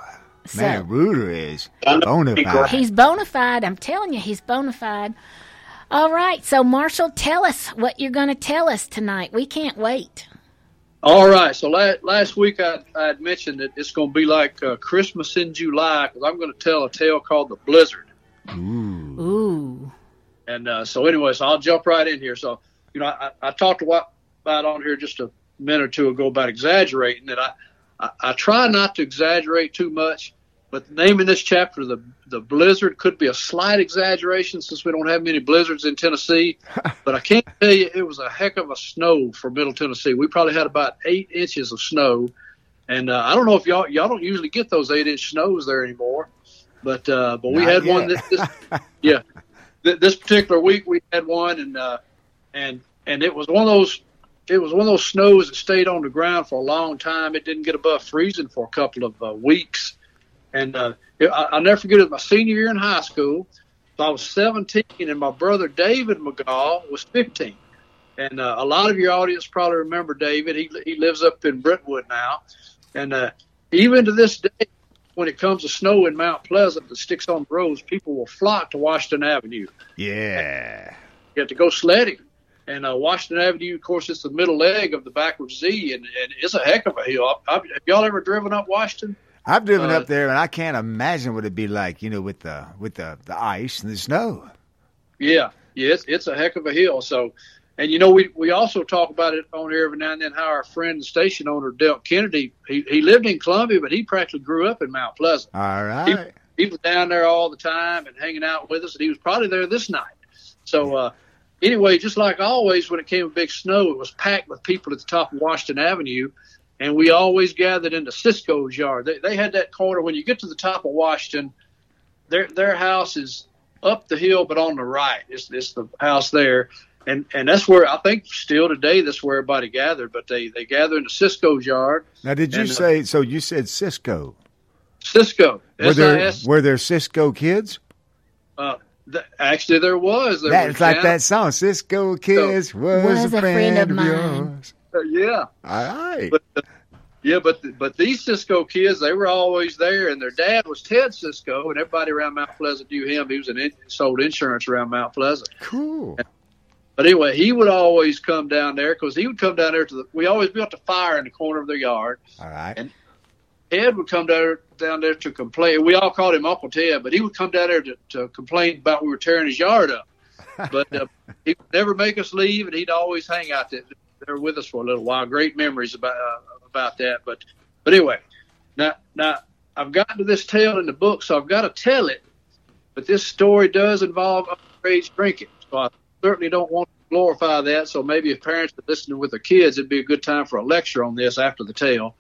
So, man, Reuter is bona fide. He's bona fide. I'm telling you, he's bona fide. All right. So, Marshall, tell us what you're going to tell us tonight. We can't wait. All right. So, la- last week I had mentioned that it's going to be like uh, Christmas in July because I'm going to tell a tale called The Blizzard. Ooh. Oooo. And uh, so, anyway, so I'll jump right in here. So, you know, I, I talked a lot about on here just a minute or two ago about exaggerating that I, I, I try not to exaggerate too much, but naming this chapter the the blizzard could be a slight exaggeration since we don't have many blizzards in Tennessee. But I can't tell you it was a heck of a snow for Middle Tennessee. We probably had about eight inches of snow, and uh, I don't know if y'all y'all don't usually get those eight inch snows there anymore, but uh, but we not had yet. One. This, this, yeah, th- this particular week we had one, and uh, and and it was one of those. It was one of those snows that stayed on the ground for a long time. It didn't get above freezing for a couple of uh, weeks. And uh, I, I'll never forget, it was my senior year in high school. So I was seventeen, and my brother David McGaugh was fifteen. And uh, a lot of your audience probably remember David. He he lives up in Brentwood now. And uh, even to this day, when it comes to snow in Mount Pleasant that sticks on the roads, people will flock to Washington Avenue. Yeah. You have to go sledding. And uh, Washington Avenue, of course, it's the middle leg of the Backward Z, and, and it's a heck of a hill. I, I, have y'all ever driven up Washington? I've driven uh, up there, and I can't imagine what it'd be like, you know, with the with the, the ice and the snow. Yeah, yeah, it's, it's a heck of a hill. So, and you know, we, we also talk about it on here every now and then how our friend and station owner, Del Kennedy, he, he lived in Columbia, but he practically grew up in Mount Pleasant. All right. He, he was down there all the time and hanging out with us, and he was probably there this night. So, yeah. uh Anyway, just like always, when it came to big snow, it was packed with people at the top of Washington Avenue, and we always gathered into Cisco's yard. They, they had that corner. When you get to the top of Washington, their their house is up the hill but on the right. It's, it's the house there, and and that's where I think still today that's where everybody gathered, but they, they gathered into Cisco's yard. Now, did you and, say – so you said Cisco. Cisco. Were there, were there Cisco kids? Uh Actually, there was. There that, was it's like that song, Cisco Kids so, was, was a friend, friend of, of mine. Yours. Uh, yeah. All right. But, uh, Yeah, but the, but these Cisco kids, they were always there, and their dad was Ted Cisco, and everybody around Mount Pleasant knew him. He was an in, sold insurance around Mount Pleasant. Cool. But anyway, he would always come down there because he would come down there to the. We always built a fire in the corner of their yard. All right. And Ted would come down there, down there to complain. We all called him Uncle Ted, but he would come down there to, to complain about we were tearing his yard up. But uh, he would never make us leave, and he'd always hang out there, there with us for a little while. Great memories about. Uh, about that but but anyway now now I've gotten to this tale in the book, so I've got to tell it, but this story does involve underage drinking, so I certainly don't want to glorify that. So maybe if parents are listening with their kids, it'd be a good time for a lecture on this after the tale,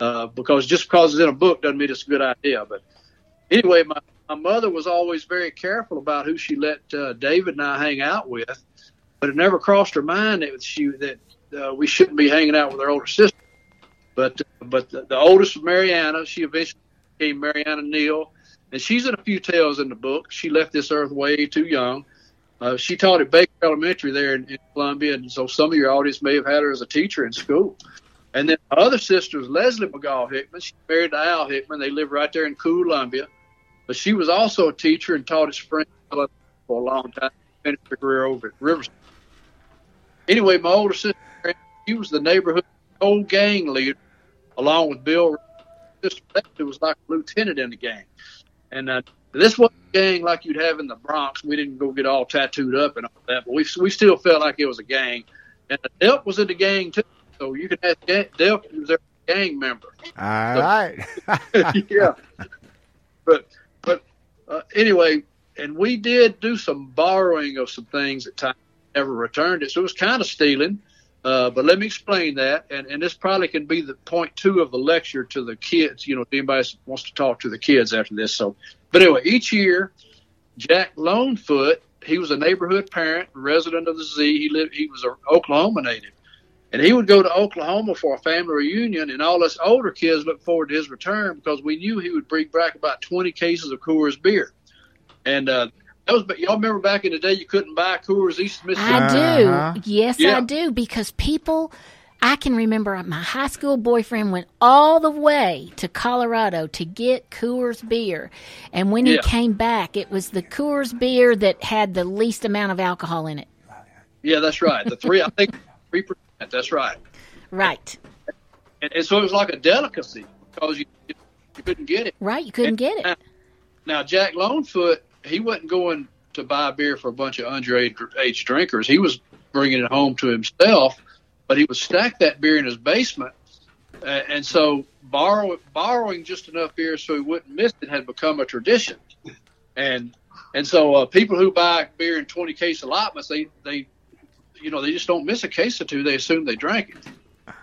uh because just because it's in a book doesn't mean it's a good idea. But anyway, my, my mother was always very careful about who she let uh, David and I hang out with, but it never crossed her mind that she that uh, we shouldn't be hanging out with our older sister. But but the, the oldest was Mariana. She eventually became Mariana Neal, and she's in a few tales in the book. She left this earth way too young. Uh, she taught at Baker Elementary there in, in Columbia, and so some of your audience may have had her as a teacher in school. And then my other sister was Leslie McGaugh Hickman. She married to Al Hickman. They live right there in Columbia. But she was also a teacher and taught at Springfield for a long time. Finished her career over at Riverside. Anyway, my older sister, she was the neighborhood old gang leader, along with Bill. Sister Leslie was like a lieutenant in the gang. And uh, this wasn't a gang like you'd have in the Bronx. We didn't go get all tattooed up and all that, but we we still felt like it was a gang. And Delk was in the gang, too. So you can ask Delk, he was a gang member. All so, right. Yeah. But, but uh, anyway, and we did do some borrowing of some things at times, never returned it. So it was kind of stealing. Uh, but let me explain that, and, and this probably can be the point two of the lecture to the kids, you know, if anybody wants to talk to the kids after this. So, but anyway, each year, Jack Lonefoot, he was a neighborhood parent, resident of the Z. He lived, he was an Oklahoma native, and he would go to Oklahoma for a family reunion, and all us older kids looked forward to his return because we knew he would bring back about twenty cases of Coors beer. And uh That was, but y'all remember back in the day you couldn't buy Coors East Mississippi? I do. Uh-huh. Yes, yeah. I do, because people, I can remember my high school boyfriend went all the way to Colorado to get Coors beer. And when yeah. he came back, it was the Coors beer that had the least amount of alcohol in it. Yeah, that's right. The three, I think three percent, that's right. Right. And, and so it was like a delicacy because you, you couldn't get it. Right, you couldn't and get it. Now, now Jack Lonefoot, he wasn't going to buy beer for a bunch of underage drinkers. He was bringing it home to himself, but he would stack that beer in his basement. Uh, and so borrow, borrowing just enough beer so he wouldn't miss it had become a tradition. And and so uh, people who buy beer in twenty-case allotments, they, they you know, they just don't miss a case or two. They assume they drank it.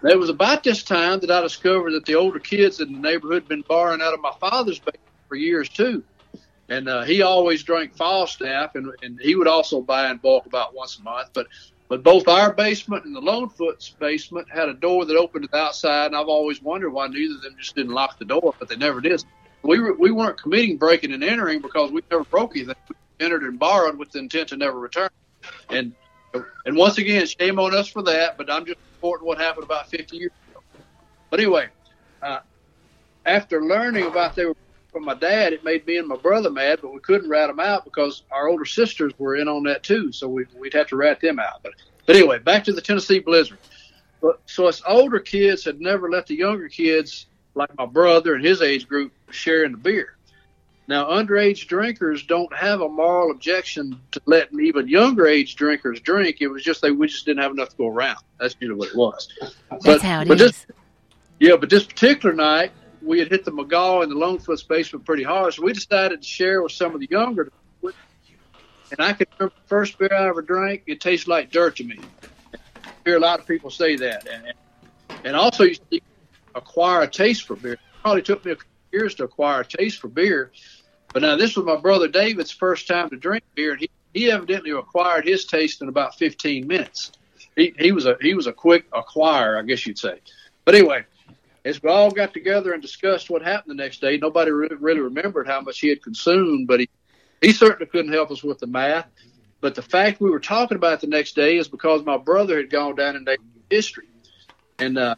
And it was about this time that I discovered that the older kids in the neighborhood had been borrowing out of my father's basement for years, too. And uh, he always drank Falstaff, and, and he would also buy in bulk about once a month. But but both our basement and the Lonefoot's basement had a door that opened to the outside, and I've always wondered why neither of them just didn't lock the door, but they never did. We were, we weren't committing breaking and entering because we never broke anything. We entered and borrowed with the intent to never return. And and once again, shame on us for that, but I'm just reporting what happened about fifty years ago. But anyway, uh, after learning about they were from my dad, it made me and my brother mad, but we couldn't rat them out because our older sisters were in on that too, so we, we'd have to rat them out. But, but anyway, back to the Tennessee Blizzard. But, so us older kids had never let the younger kids, like my brother and his age group, share in the beer. Now, underage drinkers don't have a moral objection to letting even younger age drinkers drink. It was just they we just didn't have enough to go around. That's usually what it was. That's but, how it but is. This, yeah, but this particular night, we had hit the McGaugh and the Lonefoot's basement pretty hard, so we decided to share with some of the younger. And I can remember the first beer I ever drank, it tasted like dirt to me. I hear a lot of people say that. And, and also, you see, acquire a taste for beer. It probably took me a couple years to acquire a taste for beer. But now, this was my brother David's first time to drink beer, and he, he evidently acquired his taste in about fifteen minutes. He, he was a he was a quick acquirer, I guess you'd say. But anyway, as we all got together and discussed what happened the next day, nobody re- really remembered how much he had consumed, but he, he certainly couldn't help us with the math. But the fact we were talking about the next day is because my brother had gone down and done history. And uh,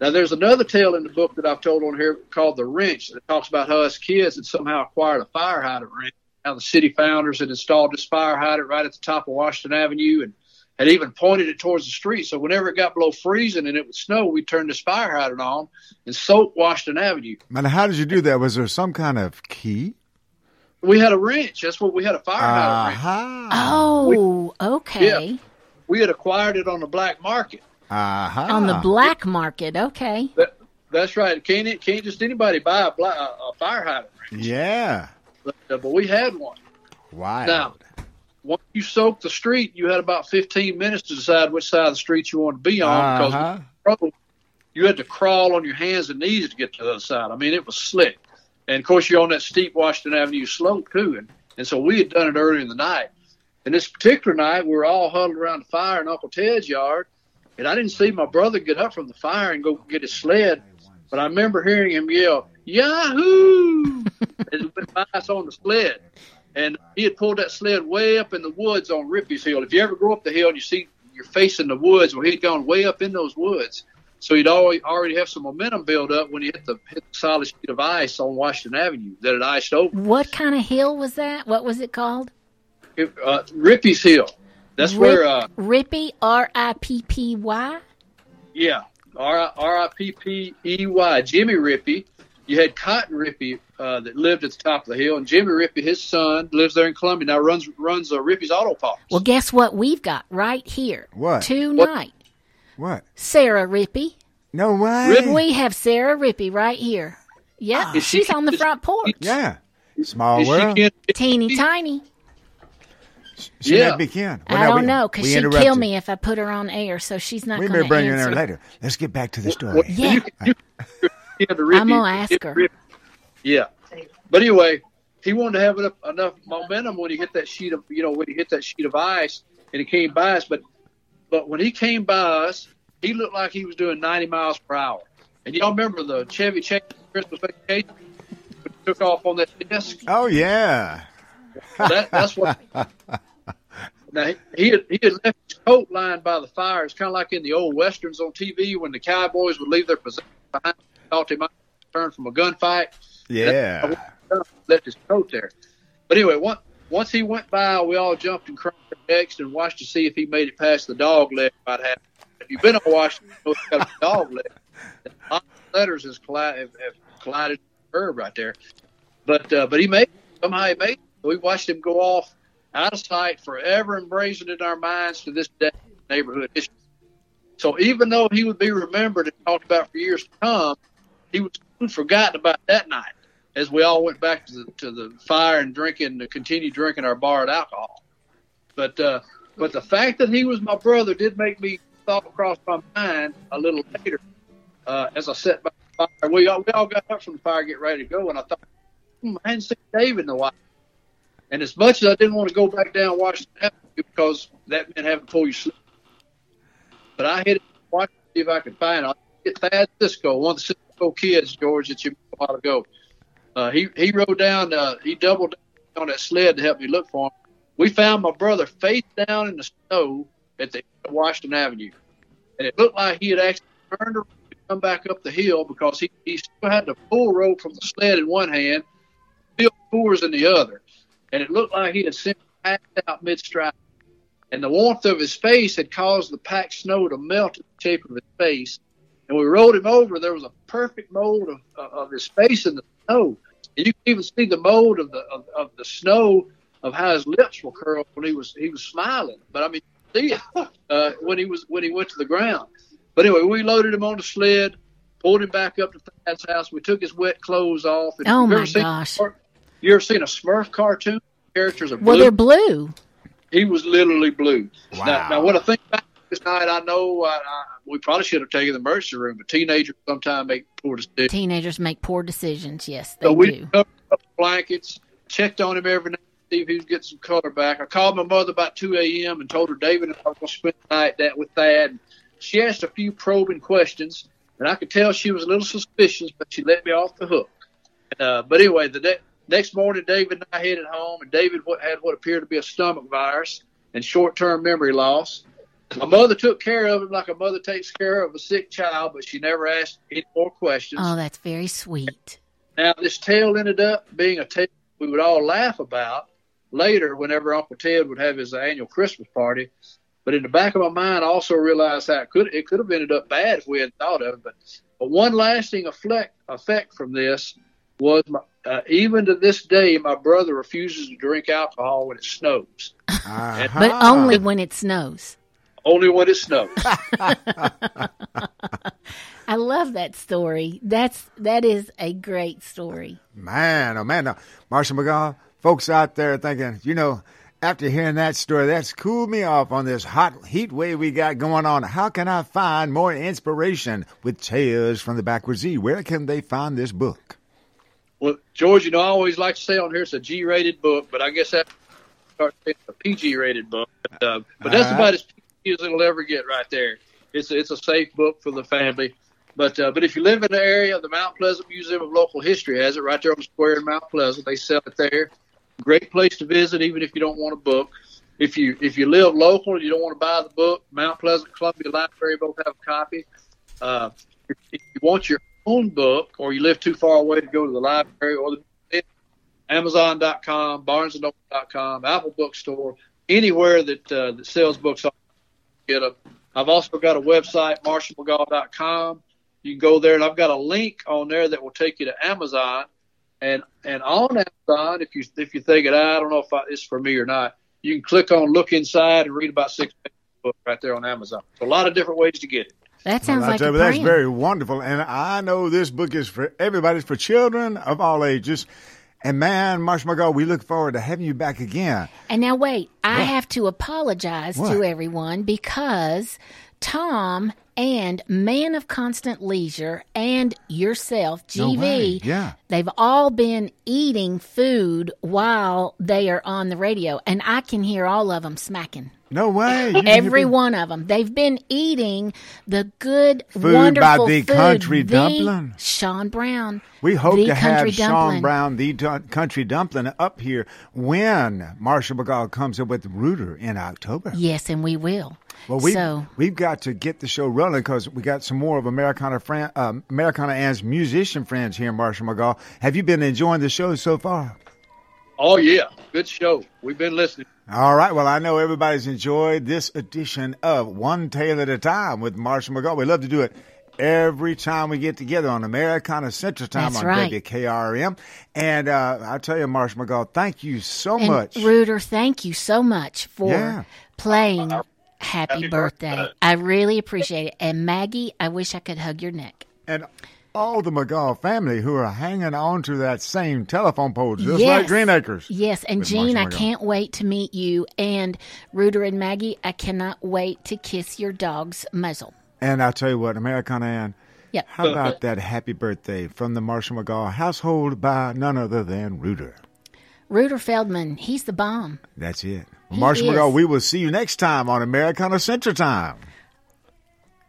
Now, there's another tale in the book that I've told on here called The Wrench that talks about how us kids had somehow acquired a fire hydrant wrench, how the city founders had installed this fire hydrant right at the top of Washington Avenue and had even pointed it towards the street. So whenever it got below freezing and it would snow, we turned this fire hydrant on and soaked Washington Avenue. And how did you do that? Was there some kind of key? We had a wrench. That's what we had, a fire hydrant uh-huh. wrench. Oh, we, okay. Yeah, we had acquired it on the black market. Uh-huh. On the black market, okay. That, that's right. Can't can't just anybody buy a, black, a fire hydrant wrench. Yeah. But, uh, but we had one. Wild. Now, once you soaked the street, you had about fifteen minutes to decide which side of the street you wanted to be on, uh-huh. because you had to crawl on your hands and knees to get to the other side. I mean, it was slick. And, of course, you're on that steep Washington Avenue slope, too. And, and so we had done it early in the night. And this particular night, we were all huddled around the fire in Uncle Ted's yard, and I didn't see my brother get up from the fire and go get his sled, but I remember hearing him yell, "Yahoo!" as he went by us on the sled. And he had pulled that sled way up in the woods on Rippey's Hill. If you ever go up the hill and you see you're facing the woods, well, he'd gone way up in those woods. So he'd already have some momentum build up when he hit the, hit the solid sheet of ice on Washington Avenue that had iced over. What kind of hill was that? What was it called? It, uh, Rippey's Hill. That's Rip, where... Uh, Rippey, R I P P Y? Yeah, R I P P E Y. Jimmy Rippey. You had Cotton Rippey uh, that lived at the top of the hill, and Jimmy Rippey, his son, lives there in Columbia, now runs runs uh, Rippey's Auto Parts. Well, guess what we've got right here? What? Tonight. What? Sarah Rippey. No way. Rippey. We have Sarah Rippey right here. Yeah, oh, she's she, on the is, front porch. Yeah. Small world. She, Teeny tiny. She yeah. might be Ken. Well, I don't we, know, because she'd kill me if I put her on air, so she's not going to answer. We may bring her in there later. Let's get back to the story. Well, yeah. Rippey, I'm going to ask her. Rippey. Yeah. But anyway, he wanted to have enough, enough momentum when he hit that sheet of, you know, when he hit that sheet of ice and he came by us. But, but when he came by us, he looked like he was doing ninety miles per hour. And y'all remember the Chevy Chase Christmas vacation took off on that disc? Oh, yeah. That, that's what. Now, he had, he had left his coat lying by the fire. It's kind of like in the old Westerns on T V when the cowboys would leave their possessions behind. Thought they might return from a gunfight. Yeah. Left his coat there. But anyway, one, once he went by, we all jumped and cried next and watched to see if he made it past the dog leg. About half. If you've been on Washington, you know it's got a dog leg. A lot of letters has colli- have, have collided with the curb right there. But, uh, but he made it. Somehow he made it. We watched him go off out of sight, forever emblazoned in our minds to this day in neighborhood history. So even though he would be remembered and talked about for years to come, he was soon forgotten about that night as we all went back to the, to the fire and drinking, to continue drinking our borrowed alcohol. But uh, but the fact that he was my brother did make me thought across my mind a little later uh, as I sat by the fire. We all, we all got up from the fire, get ready to go, and I thought, hmm, I hadn't seen David in a while. And as much as I didn't want to go back down Washington Avenue because that meant having to pull your sleeve, but I hit it to see if I could find it. I hit Thad Cisco, one of the Cisco kids, George, that you met a while ago. Uh, he, he rode down, uh, he doubled down on that sled to help me look for him. We found my brother face down in the snow at the end of Washington Avenue. And it looked like he had actually turned around to come back up the hill because he, he still had the full rope from the sled in one hand, still fours in the other. And it looked like he had simply passed out mid-stride. And the warmth of his face had caused the packed snow to melt in the shape of his face. And we rolled him over. There was a perfect mold of, uh, of his face in the snow. And you can even see the mold of the of, of the snow of how his lips were curled when he was he was smiling. But I mean, you see it uh, when he was when he went to the ground. But anyway, we loaded him on the sled, pulled him back up to Thad's house. We took his wet clothes off. And oh my gosh. You ever seen a Smurf cartoon? Characters are blue. Well, they're blue. He was literally blue. Wow. Now, now when I think back to this night, I know I, I, we probably should have taken the emergency room, but teenagers sometimes make poor decisions. Teenagers make poor decisions, yes, they so we do. Covered up blankets, checked on him every night to see if he was getting some color back. I called my mother about two a.m. and told her David and I were going to spend the night that with Thad. And she asked a few probing questions, and I could tell she was a little suspicious, but she let me off the hook. Uh, but anyway, the day... Next morning, David and I headed home, and David had what appeared to be a stomach virus and short-term memory loss. My mother took care of him like a mother takes care of a sick child, but she never asked any more questions. Oh, that's very sweet. Now, this tale ended up being a tale we would all laugh about later whenever Uncle Ted would have his annual Christmas party. But in the back of my mind, I also realized how it could, it could have ended up bad if we hadn't thought of it. But one lasting effect, effect from this was, my, uh, even to this day, my brother refuses to drink alcohol when it snows. Uh-huh. And, but only when it snows. Only when it snows. I love that story. That's that is a great story. Man, oh man. Now, Marshall McGaugh, folks out there thinking, you know, after hearing that story, that's cooled me off on this hot heat wave we got going on. How can I find more inspiration with Tales from the Backward Z? Where can they find this book? Well, George, you know, I always like to say on here it's a G-rated book, but I guess that starts being a P G-rated book. But, uh, but that's uh, about as P G as it'll ever get right there. It's a, it's a safe book for the family. But uh, but if you live in the area, the Mount Pleasant Museum of Local History has it right there on the square in Mount Pleasant. They sell it there. Great place to visit, even if you don't want a book. If you if you live local and you don't want to buy the book, Mount Pleasant, Columbia Library both have a copy. Uh, if, if you want your own book, or you live too far away to go to the library or the Amazon dot com, Barnes and Noble dot com, Apple Bookstore, anywhere that uh, that sells books, get them. I've also got a website, marshall mcgaugh dot com. You can go there, and I've got a link on there that will take you to Amazon. And and on Amazon, if you if you think it, I don't know if I, it's for me or not, you can click on Look Inside and read about six pages of the book right there on Amazon. So a lot of different ways to get it. That sounds well, like a plan. That's very wonderful. And I know this book is for everybody. It's for children of all ages. And, man, Marshall McGaugh, we look forward to having you back again. And now, wait, I what? have to apologize what? to everyone because Tom and Man of Constant Leisure and yourself, G V, no yeah. they've all been eating food while they are on the radio. And I can hear all of them smacking. No way. Every one of them. They've been eating the good, food wonderful food. Food by The Country Dumpling. Sean Brown. We hope to have Sean Brown, The Country Dumpling, up here when Marshall McGaugh comes up with Reuter in October. Yes, and we will. Well, we've, so, we've got to get the show rolling because we got some more of Americana friend, uh, Americana Ann's musician friends here, Marshall McGaugh. Have you been enjoying the show so far? Oh, yeah. Good show. We've been listening. All right. Well, I know everybody's enjoyed this edition of One Tale at a Time with Marshall McGaugh. We love to do it every time we get together on Americana Central Time. That's on right. W K R M. And uh, I'll tell you, Marshall McGaugh, thank you so and much. Reuter, thank you so much for yeah. playing uh, Happy, Happy Birthday. Birthday. I really appreciate it. And Maggie, I wish I could hug your neck. And all the McGaugh family who are hanging on to that same telephone pole, just yes. like Green Acres. Yes, and Gene, I can't wait to meet you. And Reuter and Maggie, I cannot wait to kiss your dog's muzzle. And I'll tell you what, Americana Ann, yep. how about that happy birthday from the Marshall McGaugh household by none other than Reuter. Reuter Feldman, he's the bomb. That's it. Well, Marshall McGaugh, we will see you next time on Americana Central Time.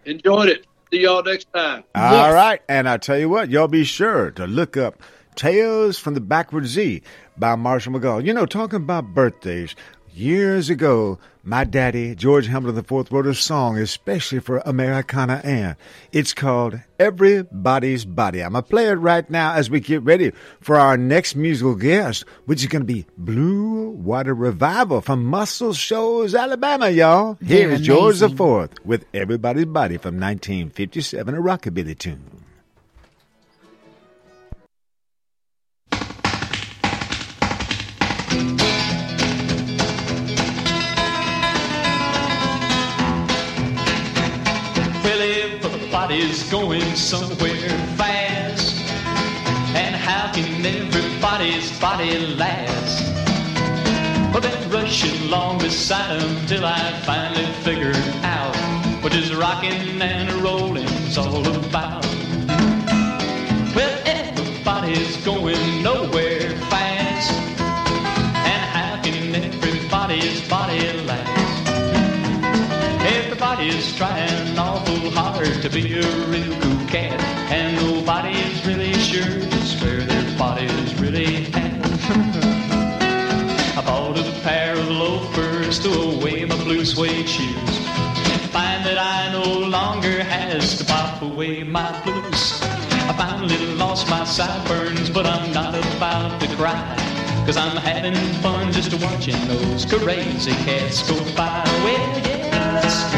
Enjoyed it. See y'all next time. All yes. right. And I tell you what, y'all be sure to look up Tales from the Backward Z by Marshall McGaugh. You know, talking about birthdays, years ago, my daddy, George Hamilton the fourth, wrote a song especially for Americana Ann. It's called Everybody's Body. I'm going to play it right now as we get ready for our next musical guest, which is going to be Blue Water Revival from Muscle Shoals, Alabama, y'all. Here is George the fourth with Everybody's Body from nineteen fifty-seven, a rockabilly tune. Everybody's going somewhere fast, and how can everybody's body last? Well, been rushing along beside 'em till I finally figured out what this rocking and rolling's all about. Well, everybody's going nowhere fast, and how can everybody's body last? Everybody's trying awful hard to be a real cool cat, and nobody is really sure just where their body is really at. I bought a pair of loafers, threw away my blue suede shoes, find that I no longer has to pop away my blues. I finally lost my sideburns, but I'm not about to cry, 'cause I'm having fun just watching those crazy cats go by. Well, yes.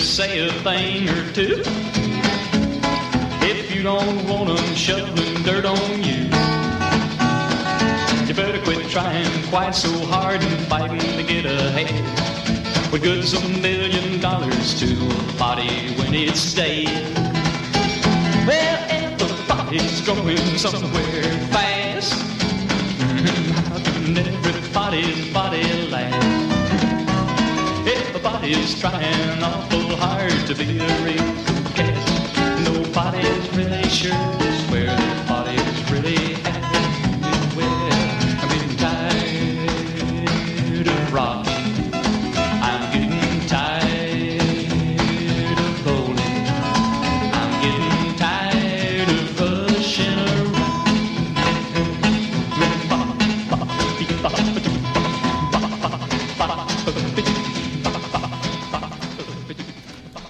Say a thing or two. If you don't want them shoveling dirt on you, you better quit trying quite so hard and fighting to get ahead. What good's a million dollars to a body when it's dead? Well, everybody's going somewhere fast. Everybody's body lasts. Everybody's trying awful hard to be a real cat. Nobody's really sure just where their body is really at. Well, I'm getting tired of rock. I'm getting tired of bowling. I'm getting tired of rushing around.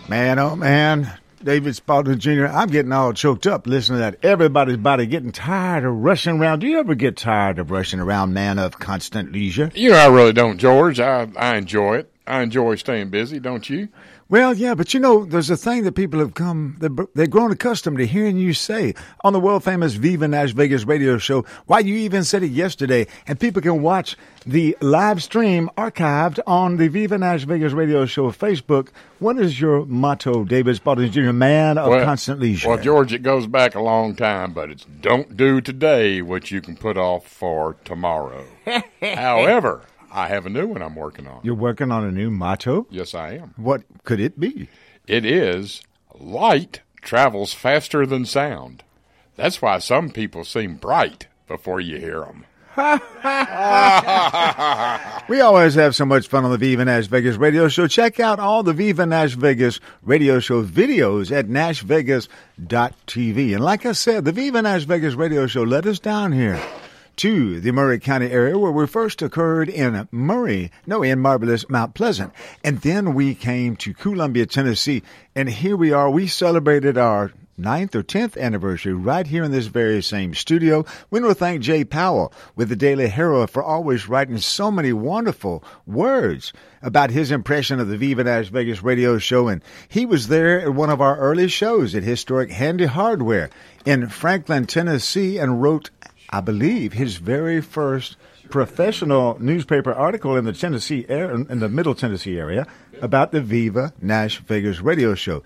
Man, oh man, David Spalding Junior, I'm getting all choked up listening to that. Everybody's body getting tired of rushing around. Do you ever get tired of rushing around, man of constant leisure? You know, I really don't, George. I, I enjoy it. I enjoy staying busy, don't you? Well, yeah, but you know, there's a thing that people have come, they're, they're grown accustomed to hearing you say on the world-famous Viva Nash Vegas radio show. Why, you even said it yesterday, and people can watch the live stream archived on the Viva Nash Vegas radio show Facebook. What is your motto, David Spalding Junior, man of well, constant leisure? Well, George, it goes back a long time, but it's don't do today what you can put off for tomorrow. However, I have a new one I'm working on. You're working on a new motto? Yes, I am. What could it be? It is, light travels faster than sound. That's why some people seem bright before you hear them. We always have so much fun on the Viva Nash Vegas radio show. Check out all the Viva Nash Vegas radio show videos at nash vegas dot t v. And like I said, the Viva Nash Vegas radio show led us down here to the Americana area, where we first occurred in Murray, no, in marvelous Mount Pleasant. And then we came to Columbia, Tennessee, and here we are. We celebrated our ninth or tenth anniversary right here in this very same studio. We want to thank Jay Powell with the Daily Herald for always writing so many wonderful words about his impression of the Viva Nash Vegas radio show. And he was there at one of our early shows at historic Handy Hardware in Franklin, Tennessee, and wrote, I believe, his very first professional newspaper article in the Tennessee area, in the Middle Tennessee area, about the Viva Nash Vegas radio show.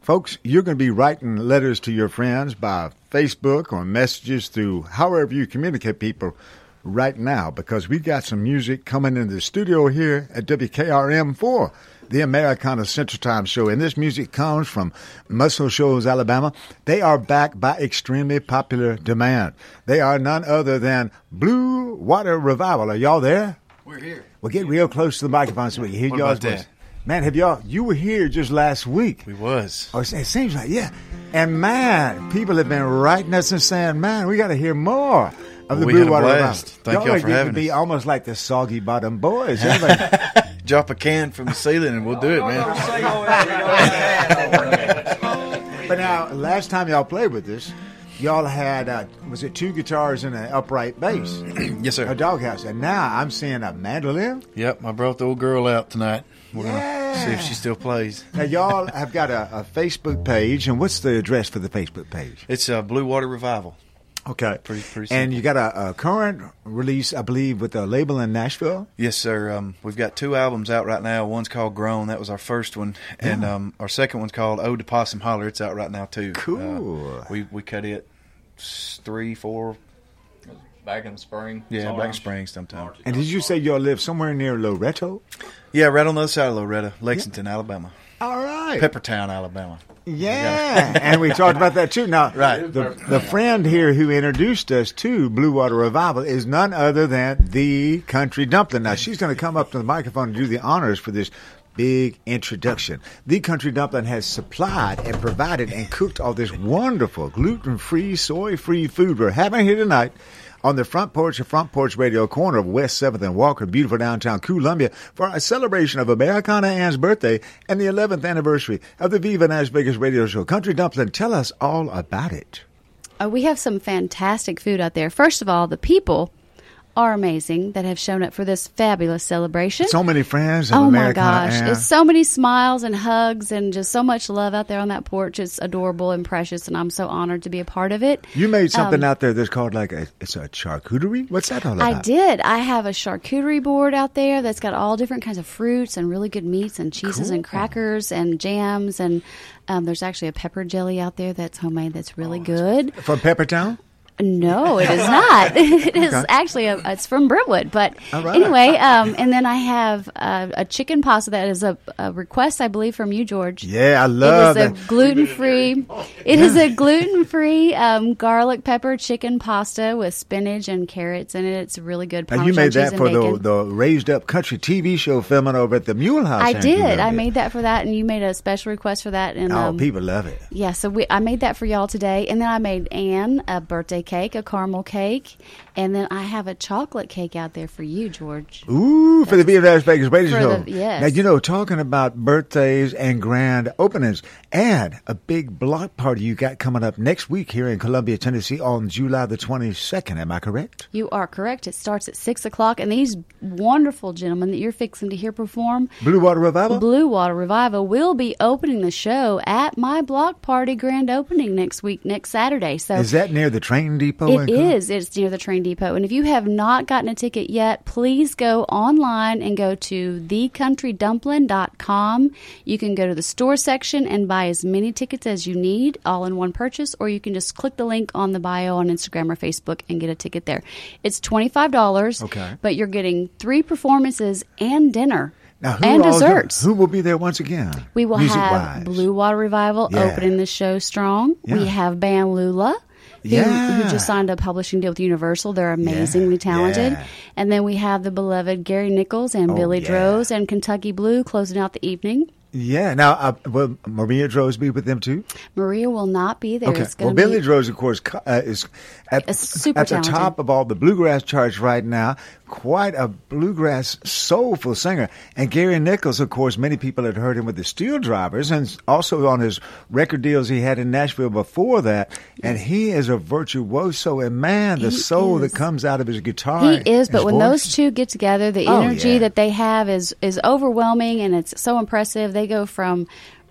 Folks, you're going to be writing letters to your friends by Facebook or messages through however you communicate people right now, because we got some music coming in the studio here at W K R M for the Americana Central Time show. And this music comes from Muscle Shoals, Alabama. They are backed by extremely popular demand. They are none other than Blue Water Revival. Are y'all there? We're here. Well, get real close to the microphone so we can hear y'all's voice. Man, have y'all, you were here just last week. We was. Oh, it seems like, yeah. And man, people have been writing us and saying, man, we got to hear more of the well, Blue Water Revival. Thank y'all, y'all for having to be us. Almost like the Soggy Bottom Boys. Drop a can from the ceiling and we'll do it, man. But now, last time y'all played with this, y'all had, uh, was it two guitars and an upright bass? Yes, sir. A doghouse. And now I'm seeing a mandolin. Yep, I brought the old girl out tonight. We're yeah. going to see if she still plays. Now, y'all have got a, a Facebook page, and what's the address for the Facebook page? It's uh, Blue Water Revival. Okay. Pretty, pretty and you got a, a current release, I believe, with a label in Nashville? Yes, sir. Um, we've got two albums out right now. One's called Grown. That was our first one. Yeah. And um, our second one's called Ode to Possum Holler. It's out right now, too. Cool. Uh, we, we cut it three, four... Back in the spring. Yeah, back in spring sometime. And did you say y'all live somewhere near Loretto? Yeah, right on the other side of Loretto, Lexington, yeah. Alabama. All right. Peppertown, Alabama. Yeah, we and we talked about that too. Now, right. the, the friend here who introduced us to Blue Water Revival is none other than the Country Dumpling. Now, she's going to come up to the microphone and do the honors for this big introduction. The Country Dumpling has supplied and provided and cooked all this wonderful gluten-free, soy-free food we're having here tonight on the front porch of Front Porch Radio, corner of West seventh and Walker, beautiful downtown Columbia, for a celebration of Americana Ann's birthday and the eleventh anniversary of the Viva Nash Vegas radio show. Country Dumpling, tell us all about it. Uh, we have some fantastic food out there. First of all, the people are amazing that have shown up for this fabulous celebration. So many friends. Oh, Americana my gosh. Ann. It's so many smiles and hugs and just so much love out there on that porch. It's adorable and precious, and I'm so honored to be a part of it. You made something um, out there that's called like a, it's a charcuterie? What's that all about? I did. I have a charcuterie board out there that's got all different kinds of fruits and really good meats and cheeses cool. and crackers and jams. And um, there's actually a pepper jelly out there that's homemade that's really oh, good. From Peppertown? No, it is not. It is okay. actually, a, it's from Brentwood. But right. anyway, um, and then I have uh, a chicken pasta that is a, a request, I believe, from you, George. Yeah, I love it. It is a gluten-free, it is a gluten-free um, garlic pepper chicken pasta with spinach and carrots in it. It's really good. Now you made that for the, the Raised Up Country T V show filming over at the Mule House. I did. I made that for that, and you made a special request for that. And, oh, um, people love it. Yeah, so we, I made that for y'all today. And then I made Ann a birthday cake. cake, a caramel cake, and then I have a chocolate cake out there for you, George. Ooh, that's for the Viva Nash Vegas radio show. Yes. Now, you know, talking about birthdays and grand openings, and a big block party you got coming up next week here in Columbia, Tennessee on July the twenty-second. Am I correct? You are correct. It starts at six o'clock, and these wonderful gentlemen that you're fixing to hear perform, Blue Water Revival? Blue Water Revival will be opening the show at my block party grand opening next week, next Saturday. So is that near the train Depot? It is. It's near the train depot. And if you have not gotten a ticket yet, please go online and go to the country dumpling dot com. You can go to the store section and buy as many tickets as you need, all in one purchase, or you can just click the link on the bio on Instagram or Facebook and get a ticket there. It's twenty-five dollars, okay, but you're getting three performances and dinner. Now, who and desserts. Who will be there once again? We will have Blue Water Revival yeah. opening the show strong. Yeah. We have Band Lula. Who, yeah. who just signed a publishing deal with Universal. They're amazingly yeah. talented. Yeah. And then we have the beloved Gary Nichols and oh, Billy yeah. Droz and Kentucky Blue closing out the evening. Yeah. Now, uh, will Maria Droz be with them, too? Maria will not be there. Okay. It's well, Billy Droz, of course, uh, is at, super at the talented. top of all the bluegrass charts right now. Quite a bluegrass soulful singer. And Gary Nichols, of course, many people had heard him with the Steel Drivers and also on his record deals he had in Nashville before that. And he is a virtuoso. And, man, the he soul is. that comes out of his guitar. He is, but when voice. those two get together, the oh, energy yeah. that they have is, is overwhelming, and it's so impressive. They go from...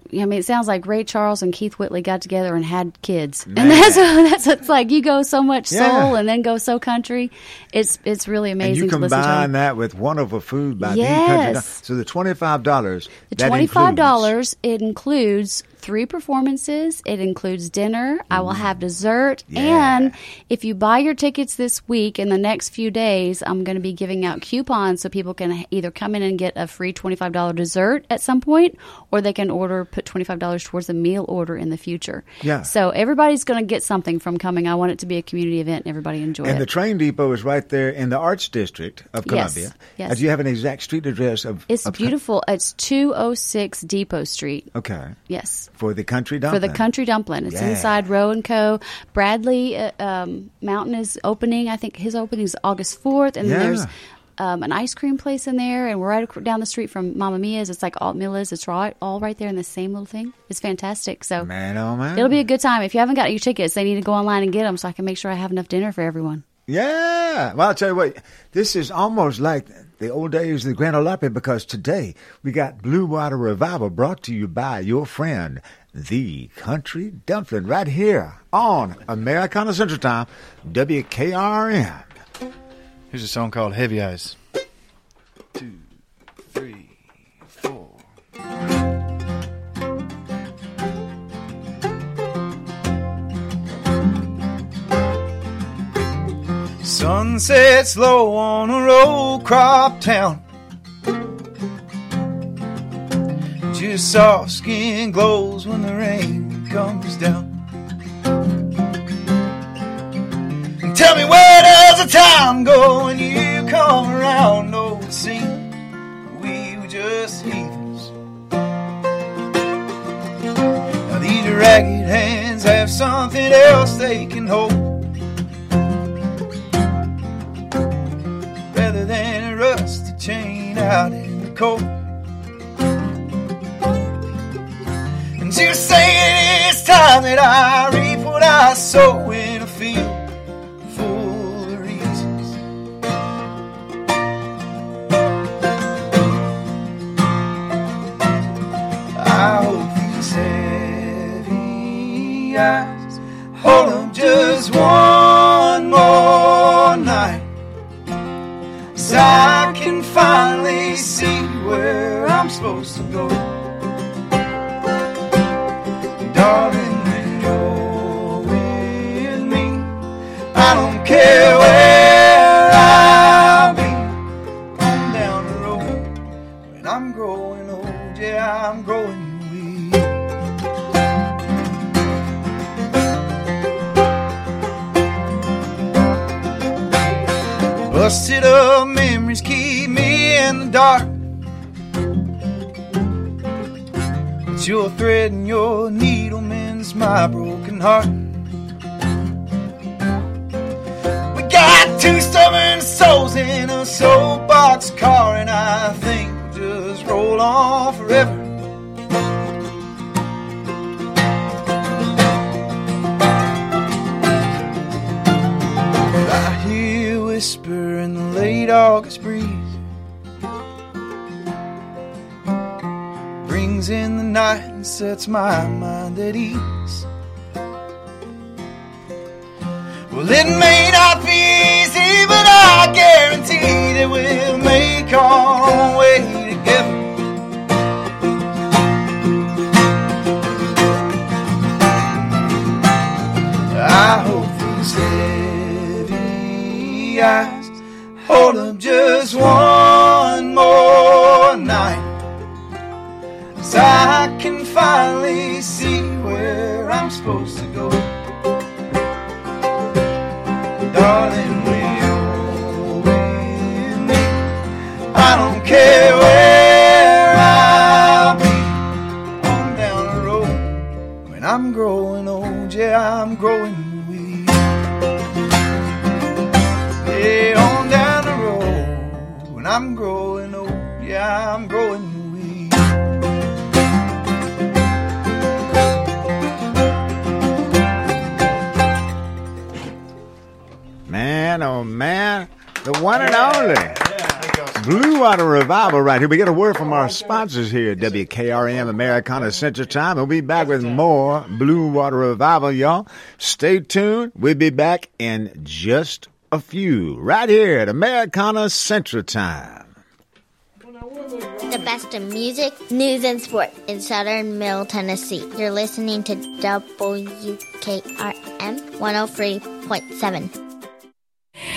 I mean, it sounds like Ray Charles and Keith Whitley got together and had kids. Man. And that's what, that's what it's like. You go so much soul yeah. and then go so country. It's it's really amazing and to listen to. You combine that with wonderful food by yes. the country. So the twenty-five dollars. The twenty-five dollars, includes- it includes... three performances. It includes dinner. I will have dessert. Yeah. And if you buy your tickets this week, in the next few days, I'm going to be giving out coupons so people can either come in and get a free twenty-five dollars dessert at some point, or they can order, put twenty-five dollars towards a meal order in the future. Yeah. So everybody's going to get something from coming. I want it to be a community event and everybody enjoy and it. And the train depot is right there in the Arts District of Columbia. Yes. yes. Do you have an exact street address of? It's of beautiful. Con- it's two oh six Depot Street. Okay. Yes. For the Country Dumpling. For the Country Dumpling. It's yeah. inside Roe and Co. Bradley uh, um, Mountain is opening. I think his opening is August fourth. And yeah. there's um, an ice cream place in there. And we're right down the street from Mamma Mia's. It's like Altmilla's. It's right, all right there in the same little thing. It's fantastic. So man, oh man. It'll be a good time. If you haven't got your tickets, they need to go online and get them so I can make sure I have enough dinner for everyone. Yeah. Well, I'll tell you what. This is almost like... the old days of the Grand Ole Opry, because today we got Blue Water Revival brought to you by your friend, The Country Dumpling, right here on Americana Central Time, W K R M. Here's a song called Heavy Eyes. Two, three, four. Sunset's low on a roll crop town. Just soft skin glows when the rain comes down. And tell me where does the time go when you come around? Oh, it seemed we were just heathens something else they can hold, rather than a rusted chain out in the cold. And you say it is time that I reap what I sow in a field full of reasons. I hope these heavy eyes hold them just one more night, so I can finally see where I'm supposed to go. Darling, when you're with me, I don't care where I'll be. I'm down the road, when I'm growing old, yeah, I'm growing weak. Busted up memories keep me in the dark, but you're threading your needle, my broken heart. We got two stubborn souls in a soapbox car, and I think we'll just roll on forever. I hear a whisper in the late August breeze, brings in the night and sets my mind at ease. Well, it may not be easy, but I guarantee that we'll make our way together. I hope these heavy eyes hold up just one more night, so I can finally see where I'm supposed to go. Darling, when you're with me, I don't care where I'll be. On down the road, when I'm growing old, yeah, I'm growing weak. Yeah, on down the road, when I'm growing old, yeah, I'm growing weak. Man, oh man, the one and only yeah. Blue Water Revival right here. We get a word from our sponsors here at W K R M, Americana Central Time. We'll be back with more Blue Water Revival, y'all. Stay tuned. We'll be back in just a few right here at Americana Central Time. The best of music, news, and sports in Southern Middle Tennessee. You're listening to W K R M one oh three point seven.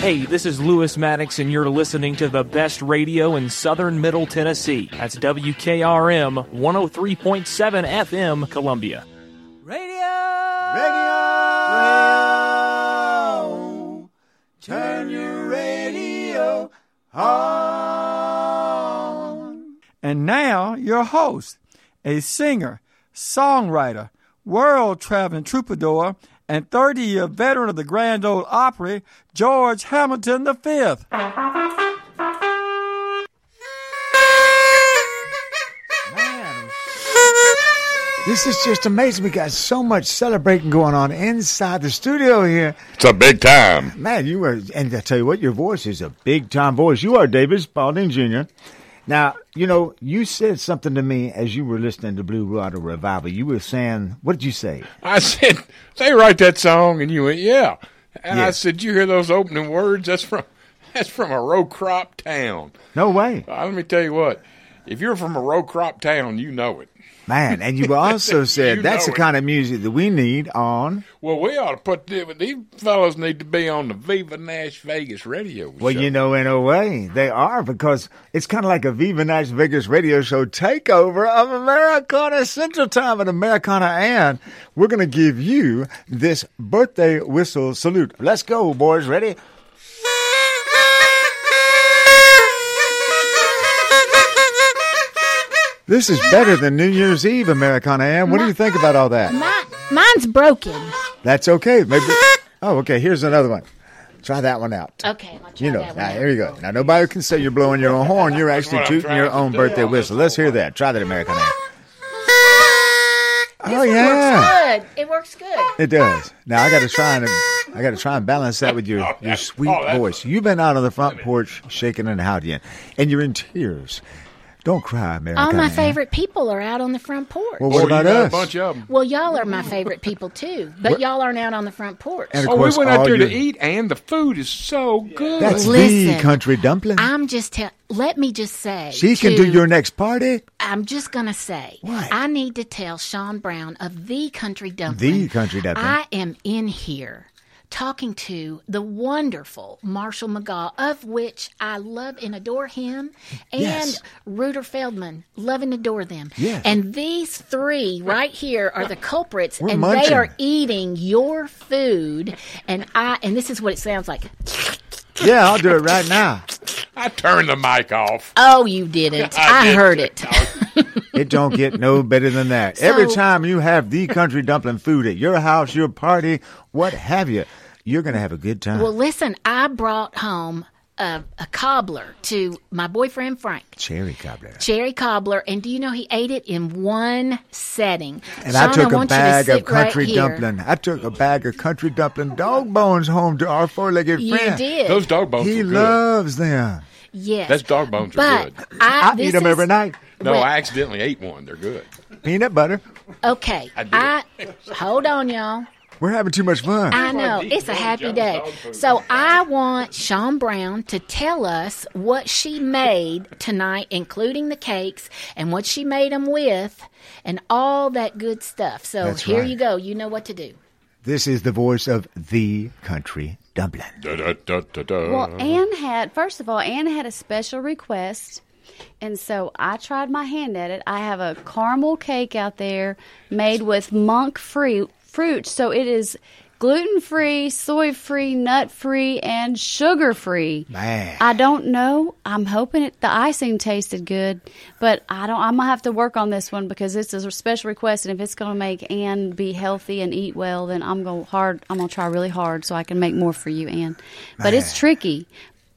Hey, this is Lewis Maddox, and you're listening to the best radio in southern Middle Tennessee. That's W K R M one oh three point seven F M, Columbia. Radio! Radio! Radio! Turn your radio on. And now, your host, a singer, songwriter, world-traveling troubadour, and thirty-year veteran of the Grand Ole Opry, George Hamilton the Fifth. Man, this is just amazing. We got so much celebrating going on inside the studio here. It's a big time. Man, you are, and I tell you what, your voice is a big-time voice. You are David Spalding Junior Now, you know, you said something to me as you were listening to Blue Water Revival. You were saying, what did you say? I said, they write that song, and you went, yeah. And yes. I said, you hear those opening words? That's from that's from a row crop town. No way. Uh, let me tell you what. If you're from a row crop town, you know it. Man, and you also said you that's the it. kind of music that we need on. Well, we ought to put – these fellows need to be on the Viva Nash Vegas radio show. Well, you know, in a way, they are, because it's kind of like a Viva Nash Vegas radio show takeover of Americana Central Time and Americana Ann. We're going to give you this birthday whistle salute. Let's go, boys. Ready? This is better than New Year's Eve, Americana Ann. What do you think about all that? My, mine's broken. That's okay. Maybe. Oh, okay. Here's another one. Try that one out. Okay. I'll try you know, that now, one here out. You go. Now, nobody can say you're blowing your own horn. You're actually tooting your own birthday whistle. Let's hear that. Try that, Americana Ann. Oh, yeah. Works good. It works good. It does. Now, I got to try and I got to try and balance that with your, oh, your sweet oh, voice. You've been out on the front porch shaking and howdying, and you're in tears. Don't cry, Americana. All my favorite people are out on the front porch. Well, what about us? A bunch of them. Well, y'all are my favorite people, too. But y'all aren't out on the front porch. And of course, oh, we went out there your... to eat, and the food is so good. That's Listen, the country dumpling. I'm just telling. Let me just say. She can to, do your next party. I'm just going to say. What? I need to tell Sean Brown of The Country Dumpling. The Country Dumpling. I am in here talking to the wonderful Marshall McGaugh, of which I love and adore him, and yes. Reuter Feldman, love and adore them. Yes. And these three right here are the culprits, We're and munching. They are eating your food, and I. And this is what it sounds like. Yeah, I'll do it right now. I turned the mic off. Oh, you didn't. I, I did heard it. it. It don't get no better than that. So, every time you have The Country Dumpling food at your house, your party, what have you, you're going to have a good time. Well, listen, I brought home a, a cobbler to my boyfriend, Frank. Cherry cobbler. Cherry cobbler. And do you know he ate it in one setting? And Sean, I took I a bag of country right dumpling. Here. I took a bag of country dumpling dog bones home to our four-legged friend. You did. Those dog bones he are good. He loves them. Yes. Those dog bones but are good. I, I eat them is, every night. No, well, I accidentally ate one. They're good. Peanut butter. Okay. I, I Hold on, y'all. We're having too much fun. I know. It's a happy day. So I want Sean Brown to tell us what she made tonight, including the cakes, and what she made them with, and all that good stuff. So That's here right. you go. You know what to do. This is the voice of The Country Dumpling. Da, da, da, da, da. Well, Ann had, first of all, Ann had a special request. And so I tried my hand at it. I have a caramel cake out there made with monk fruit. Fruit, so it is gluten-free, soy-free, nut-free, and sugar-free. Man. I don't know. I'm hoping it, the icing tasted good, but I don't. I'm going to have to work on this one because it's a special request, and if it's going to make Ann be healthy and eat well, then I'm going hard. I'm going to try really hard so I can make more for you, Ann. But Man. It's tricky.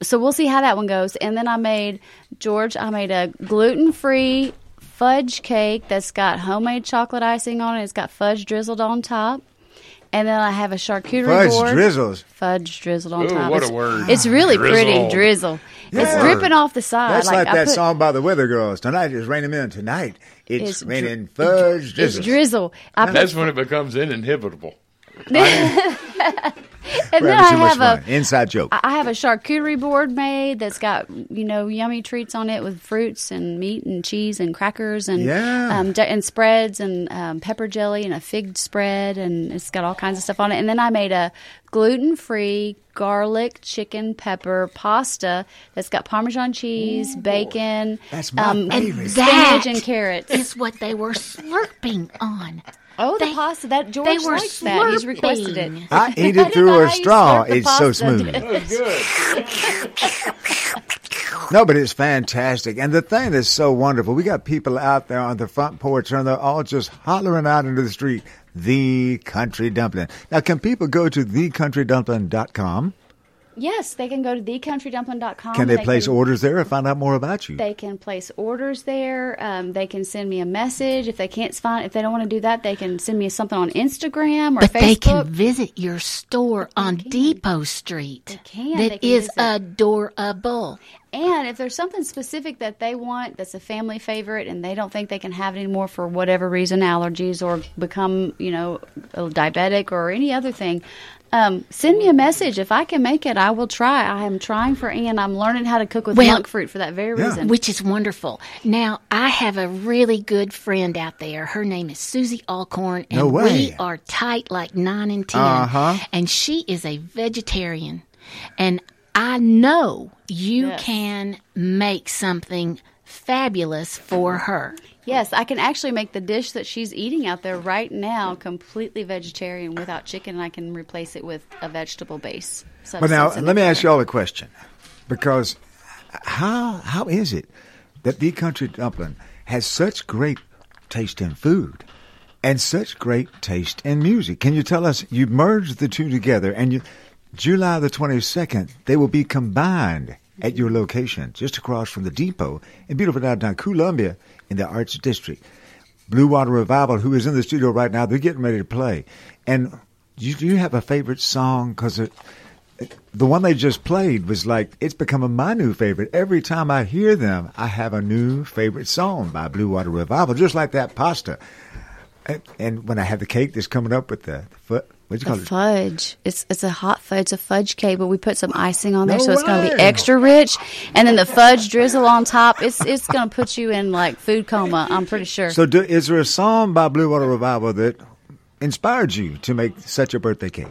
So we'll see how that one goes. And then I made, George, I made a gluten-free fudge cake that's got homemade chocolate icing on it. It's got fudge drizzled on top. And then I have a charcuterie fudge board. Fudge drizzles. Fudge drizzled on Ooh, top. What it's, a word. It's really drizzle. pretty. Drizzle. Yeah. It's dripping off the side. That's like, like that put, song by the Weather Girls. Tonight it's raining men. Tonight it's, it's raining dri- fudge drizzle. It's drizzle. I that's put, when it becomes uninhibitable. And We're then I have fun. a inside joke. I have a charcuterie board made that's got you know yummy treats on it with fruits and meat and cheese and crackers and yeah. um, and spreads and um, pepper jelly and a fig spread, and it's got all kinds of stuff on it. And then I made a gluten-free garlic chicken pepper pasta that's got Parmesan cheese, Ooh, bacon, that's my um, favorite. spinach and carrots. Is what they were slurping on. Oh, the they, pasta. That George they were likes slurping. that. He's requested it. I eat it through a straw. It's so smooth. No, but it's fantastic. And the thing that's so wonderful, we got people out there on the front porch, and they're all just hollering out into the street, The Country Dumpling. Now, can people go to the country dumpling dot com? Yes, they can go to the country dumpling dot com. Can they, they place can, orders there and find out more about you? They can place orders there. Um, they can send me a message. If they can't find, if they don't want to do that, they can send me something on Instagram or but Facebook. But they can visit your store they on can. Depot Street. They can. That they can is visit. adorable. And if there's something specific that they want that's a family favorite and they don't think they can have it anymore for whatever reason, allergies or become, you know, diabetic or any other thing, Um, send me a message. If I can make it, I will try. I am trying for Ann. I'm learning how to cook with well, monk fruit for that very yeah. reason. Which is wonderful. Now, I have a really good friend out there. Her name is Susie Alcorn, and no way. we are tight like nine and ten. Uh-huh. And she is a vegetarian. And I know you yes. can make something fabulous for her. Yes, I can actually make the dish that she's eating out there right now completely vegetarian without chicken, and I can replace it with a vegetable base. Well, now, let me ask you all a question, because how how is it that The Country Dumpling has such great taste in food and such great taste in music? Can you tell us, you merged the two together, and you, July the twenty-second, they will be combined at your location, just across from the depot in beautiful downtown Columbia in the Arts District. Blue Water Revival, who is in the studio right now, they're getting ready to play. And do you, do you have a favorite song? Because the one they just played was like, it's becoming my new favorite. Every time I hear them, I have a new favorite song by Blue Water Revival, just like that pasta. And, and when I have the cake that's coming up with the, the foot, What'd you call a it? Fudge. It's it's a hot fudge. It's a fudge cake, but we put some icing on there, no so way. it's going to be extra rich. And then the fudge drizzle on top. It's it's going to put you in like food coma. I'm pretty sure. So, do, is there a song by Blue Water Revival that inspired you to make such a birthday cake?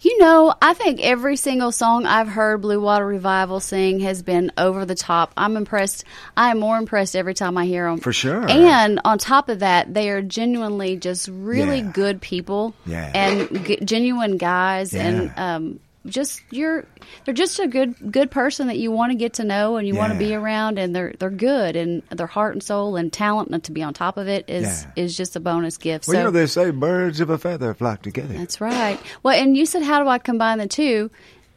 You know, I think every single song I've heard Blue Water Revival sing has been over the top. I'm impressed. I am more impressed every time I hear them. For sure. And on top of that, they are genuinely just really yeah. good people yeah. and g- genuine guys yeah. and um, just you're they're just a good good person that you want to get to know and you yeah. want to be around, and they're they're good, and their heart and soul and talent, and to be on top of it is yeah. is just a bonus gift. Well, so, you know, they say birds of a feather flock together. That's right. Well, and you said, how do I combine the two?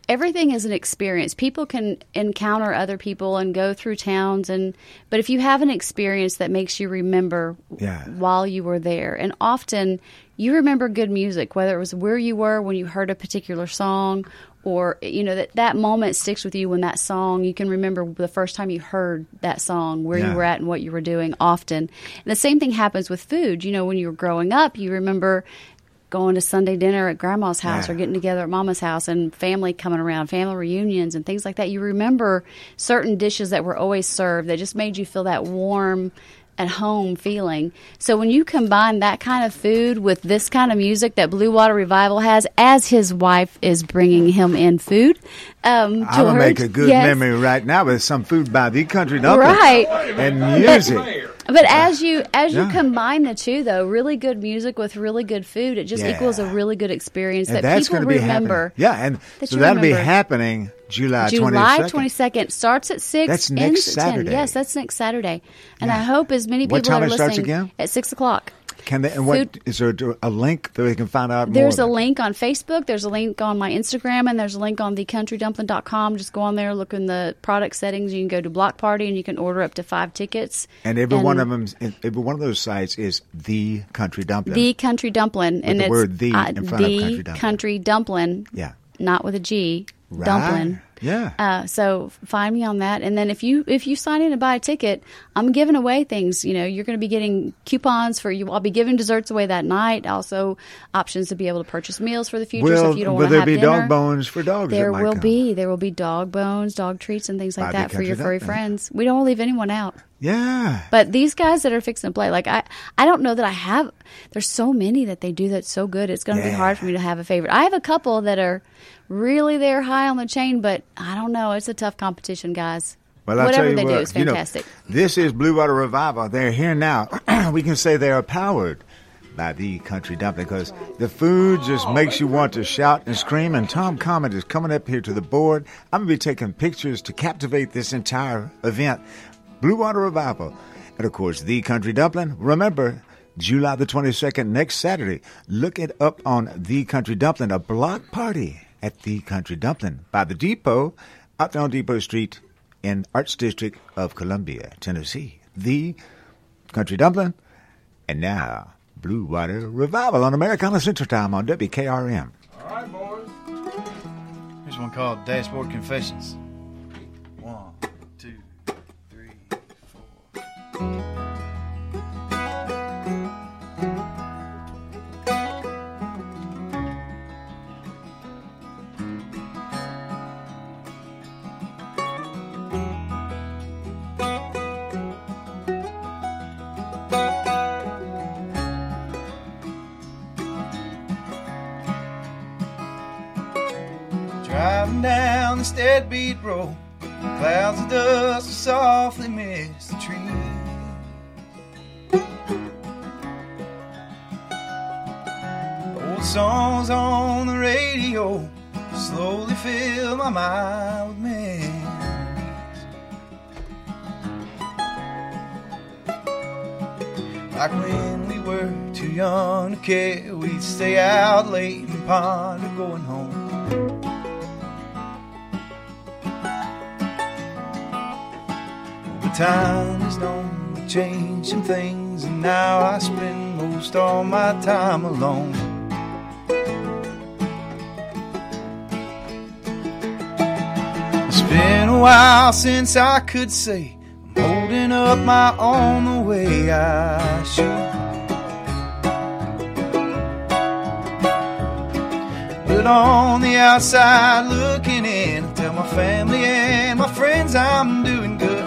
Everything is an experience. People can encounter other people and go through towns, and but if you have an experience that makes you remember yeah. while you were there, and often you remember good music, whether it was where you were when you heard a particular song, or you know that that moment sticks with you when that song, you can remember the first time you heard that song, where yeah. you were at and what you were doing often. And the same thing happens with food. You know, when you were growing up, you remember going to Sunday dinner at Grandma's house yeah. or getting together at Mama's house, and family coming around, family reunions and things like that. You remember certain dishes that were always served that just made you feel that warm at home feeling. So when you combine that kind of food with this kind of music that Blue Water Revival has, as his wife is bringing him in food, um, I'm going to make a good yes. memory right now with some food by The Country Dumpling right. and music. But, But as you as yeah. you combine the two, though, really good music with really good food, it just yeah. equals a really good experience and that that's people be remember. Happening. Yeah, and that so that'll remember. Be happening July twenty-second. July twenty-second starts at six. That's next Saturday. ten. Yes, that's next Saturday. And yeah. I hope as many people what time are it listening starts again? At six o'clock. Can they, and what, is there a link that we can find out more? There's a link on Facebook. There's a link on my Instagram, and there's a link on the country dumpling dot com. Just go on there, look in the product settings. You can go to Block Party, and you can order up to five tickets. And every and one of them, every one of those sites is The Country Dumpling. The Country Dumpling, with and the it's word "the" uh, in front the of Country Dumpling. Country Dumpling. Yeah, not with a G. Right. Dumpling. Yeah. Uh, so find me on that, and then if you if you sign in and buy a ticket, I'm giving away things. You know, you're going to be getting coupons for you. I'll be giving desserts away that night. Also, options to be able to purchase meals for the future. Will, so if you don't want to have dinner, will there be dog bones for dogs? There will come. be. There will be dog bones, dog treats, and things like Bobby that for your furry friends. We don't leave anyone out. Yeah. But these guys that are fixing to play, like I, I don't know that I have. There's so many that they do that so good. It's going to yeah. be hard for me to have a favorite. I have a couple that are really there high on the chain, but I don't know. It's a tough competition, guys. Well, I'll Whatever tell you they what, do is fantastic. You know, this is Blue Water Revival. They're here now. We can say they are powered by The Country Dumpling because the food just makes you want to shout and scream. And Tom Comet is coming up here to the board. I'm going to be taking pictures to captivate this entire event. Blue Water Revival. And, of course, The Country Dumpling. Remember, July the twenty-second, next Saturday, look it up on The Country Dumpling, a block party at The Country Dumpling by the Depot, out there on Depot Street in Arts District of Columbia, Tennessee. The Country Dumpling. And now, Blue Water Revival on Americana Central Time on W K R M. All right, boys. Here's one called Dashboard Confessions. One, two, three, four. Down the steadbeat road, clouds of dust will softly mist the trees. Old songs on the radio slowly fill my mind with memories. Like when we were too young to care, we'd stay out late and ponder going home. Time has known to change some things, and now I spend most all my time alone. It's been a while since I could say I'm holding up my arm the way I should. But on the outside looking in, I tell my family and my friends I'm doing good.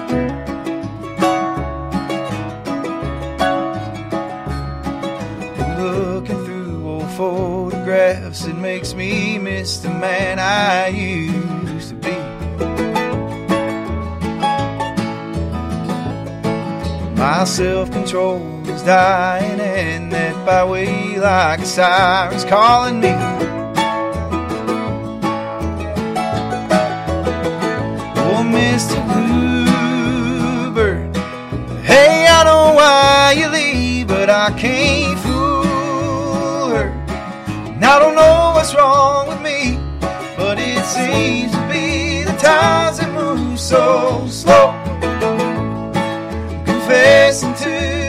Photographs, it makes me miss the man I used to be. My self-control is dying, and that byway like a siren's calling me. Oh, Mister Bluebird, hey, I know why you leave, but I can't fool her. I don't know what's wrong with me, but it seems to be the times that move so slow. Confessing to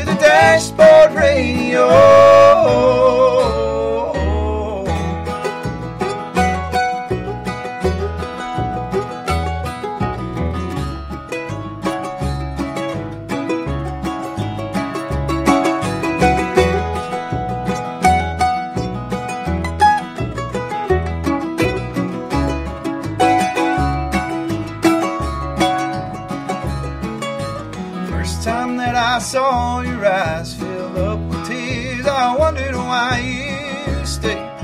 the dashboard radio. Saw your eyes fill up with tears, I wondered why you stayed.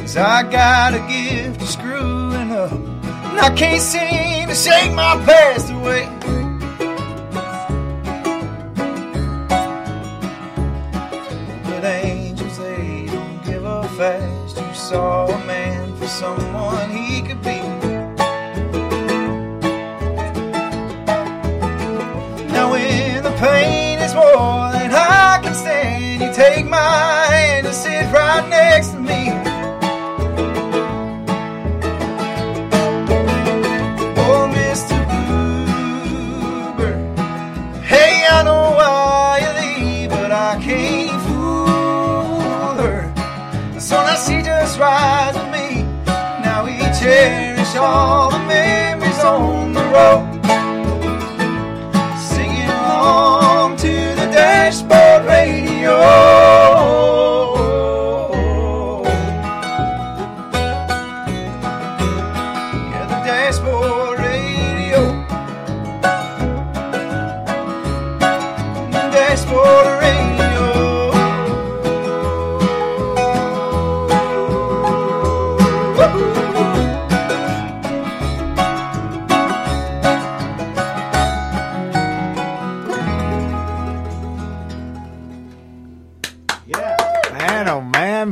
Cause I got a gift of screwing up, and I can't seem to shake my past away. But angels, they don't give up fast. You saw a man for someone he could be. Now when the pain is more than I can stand, you take my hand and sit right next to me. Ride with me. Now we cherish all the memories on the road, singing along to the dashboard radio. Yeah, the dashboard radio. The dashboard radio.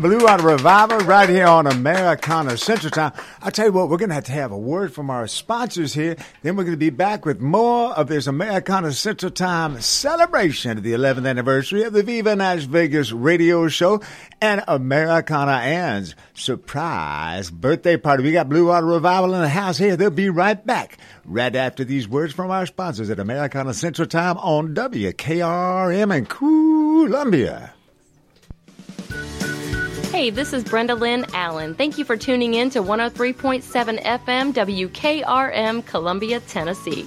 Blue Water Revival right here on Americana Central Time. I tell you what, we're going to have to have a word from our sponsors here. Then we're going to be back with more of this Americana Central Time celebration of the eleventh anniversary of the Viva Nash Vegas radio show and Americana Ann's surprise birthday party. We got Blue Water Revival in the house here. They'll be right back right after these words from our sponsors at Americana Central Time on W K R M in Columbia. Hey, this is Brenda Lynn Allen. Thank you for tuning in to one oh three point seven F M W K R M, Columbia, Tennessee.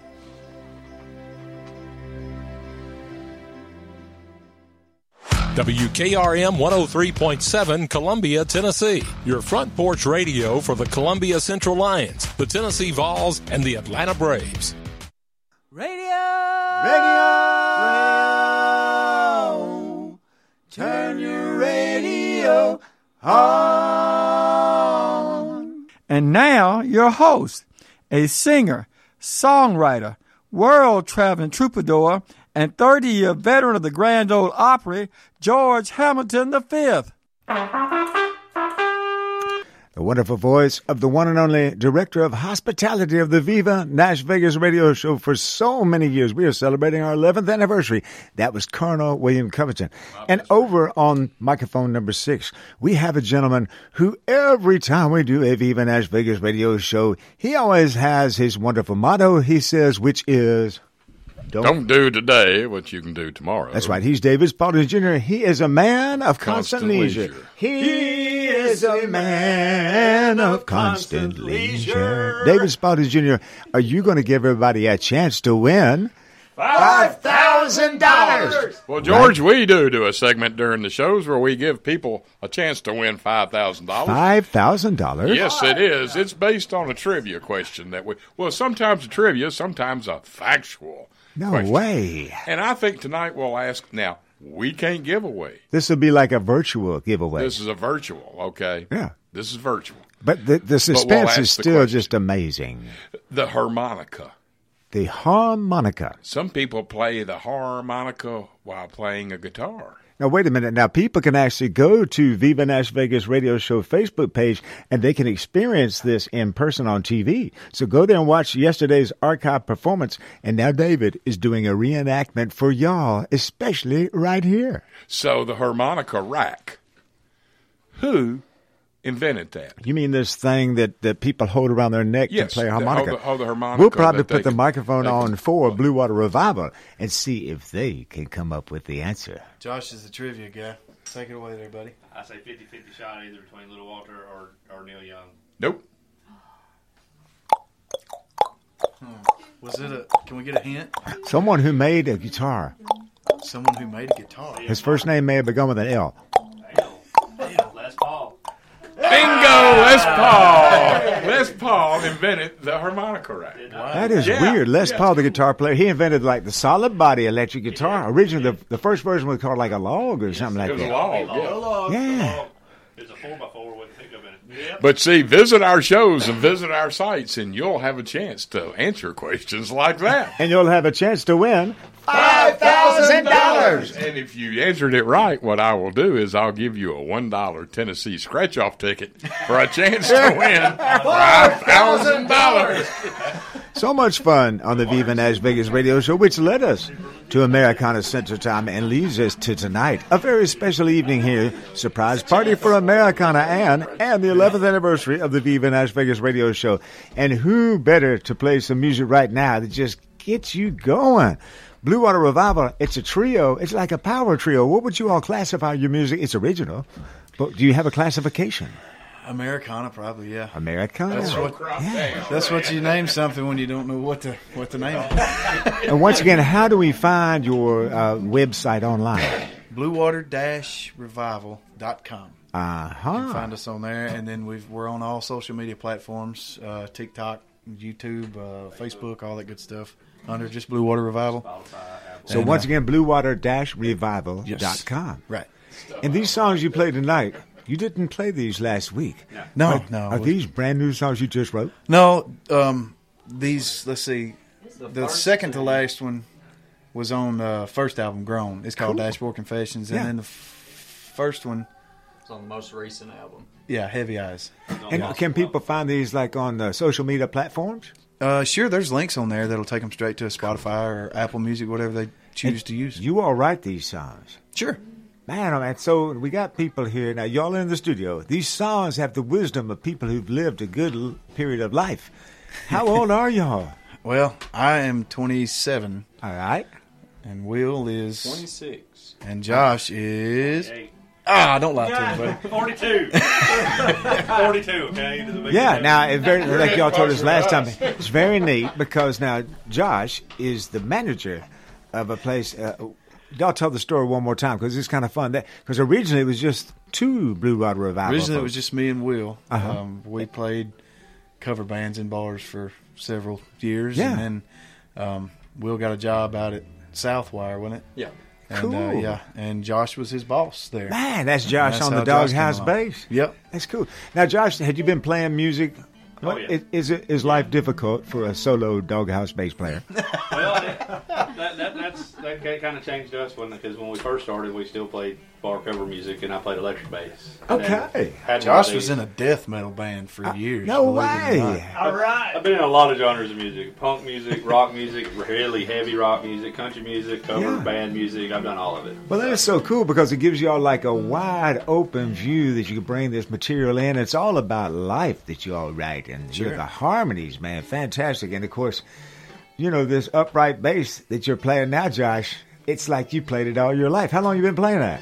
W K R M one oh three point seven, Columbia, Tennessee. Your Front Porch Radio for the Columbia Central Lions, the Tennessee Vols, and the Atlanta Braves. Radio! Radio! Radio! Turn your radio on. And now, your host, a singer, songwriter, world-traveling troubadour, and thirty-year veteran of the Grand Ole Opry, George Hamilton the Fifth. The wonderful voice of the one and only director of hospitality of the Viva Nash Vegas radio show for so many years. We are celebrating our eleventh anniversary. That was Colonel William Covington. Wow, and over right. on microphone number six, we have a gentleman who every time we do a Viva Nash Vegas radio show, he always has his wonderful motto, he says, which is... Don't, don't do today what you can do tomorrow. That's right. He's David Spalding Junior He is a man of constant, constant leisure. leisure. He, he is a man of constant, constant leisure. leisure. David Spalding Junior, are you going to give everybody a chance to win five thousand dollars? Well, George, right. we do do a segment during the shows where we give people a chance to win five thousand dollars. five thousand dollars? Yes, it is. It's based on a trivia question that we, well, sometimes a trivia, sometimes a factual No question. way. And I think tonight we'll ask, now, we can't give away. This will be like a virtual giveaway. This is a virtual, okay? Yeah. This is virtual. But the, the suspense but we'll is still just amazing. The harmonica. The harmonica. Some people play the harmonica while playing a guitar. Now, wait a minute. Now, people can actually go to Viva Nash Vegas Radio Show Facebook page, and they can experience this in person on T V. So go there and watch yesterday's archive performance. And now David is doing a reenactment for y'all, especially right here. So the harmonica rack. Who invented that? You mean this thing that, that people hold around their neck yes, to play harmonica? Yes, hold, hold the harmonica. We'll probably put the microphone can, on for well, Blue Water Revival and see if they can come up with the answer. Josh is the trivia guy. Take it away there, buddy. I say fifty-fifty shot either between Little Walter or, or Neil Young. Nope. Hmm. Was it a... Can we get a hint? Someone who made a guitar. Someone who made a guitar. His first name may have begun with an L. L. L. Les Paul. Bingo! Les Paul! Les Paul invented the harmonica rack. Wow. That is yeah. weird. Les yeah. Paul, the guitar player, he invented like the solid body electric guitar. Yeah. Originally, the, the first version was called like a log or yes. something like that. It was that. a log. Yeah. A log. yeah. It's a four by four with a pickup in it. Yeah. But see, visit our shows and visit our sites, and you'll have a chance to answer questions like that. And you'll have a chance to win five thousand dollars. And if you answered it right, what I will do is I'll give you a one dollar Tennessee scratch-off ticket for a chance to win five thousand dollars. So much fun on the Viva Nash Vegas Radio Show, which led us to Americana Central Time and leads us to tonight. A very special evening here. Surprise party for Americana Ann and the eleventh anniversary of the Viva Nash Vegas Radio Show. And who better to play some music right now that just gets you going? Blue Water Revival, it's a trio. It's like a power trio. What would you all classify your music? It's original, but do you have a classification? Americana, probably, yeah. Americana. That's what, yeah. That's what you name something when you don't know what to what to name it. And once again, how do we find your uh, website online? blue water dash revival dot com. Uh-huh. You can find us on there, and then we've, we're on all social media platforms, uh, TikTok, YouTube, uh, Facebook, all that good stuff, under just Blue Water Revival. So and, once again, blue water dash revival dot com. Yes. Right. And these songs you play tonight, you didn't play these last week. No, are, no. Are these brand new songs you just wrote? No, um, these. Let's see. The second to last one was on uh, first album, Grown. It's called cool. Dashboard Confessions, and yeah. then the f- first one. It's on the most recent album. Yeah, Heavy Eyes. And awesome. Can people find these like on the social media platforms? Uh, sure, there's links on there that'll take them straight to Spotify or Apple Music, whatever they choose and to use. You all write these songs? Sure. Man, oh man, so we got people here. Now, y'all in the studio. These songs have the wisdom of people who've lived a good l- period of life. How old are y'all? Well, I am twenty-seven. All right. And Will is... twenty-six. And Josh is... Ah, don't lie yeah. to me, buddy. forty-two. forty-two, okay? Yeah, now, it very, like y'all told us last time, it's very neat because now Josh is the manager of a place... Uh, Y'all tell the story one more time because it's kind of fun. Because originally it was just two Blue Water Revival. Originally folks. It was just me and Will. Uh-huh. Um, we played cover bands in bars for several years. Yeah. And then um, Will got a job out at Southwire, wasn't it? Yeah. And, cool. Uh, yeah. And Josh was his boss there. Man, that's Josh that's on the Doghouse bass. Yep. That's cool. Now, Josh, had you been playing music? What, oh, yeah. Is it is life difficult for a solo Doghouse bass player? Well, that, that that's that kind of changed us when because when we first started, we still played bar cover music, and I played electric bass. Okay, Josh was in a death metal band for uh, years. No way! All right, I've been in a lot of genres of music: punk music, rock music, really heavy rock music, country music, cover yeah. band music. I've done all of it. Well, that is so cool because it gives y'all like a wide open view that you can bring this material in. It's all about life that you all write. And sure. You're the harmonies, man. Fantastic. And, of course, you know, this upright bass that you're playing now, Josh, it's like you played it all your life. How long have you been playing that?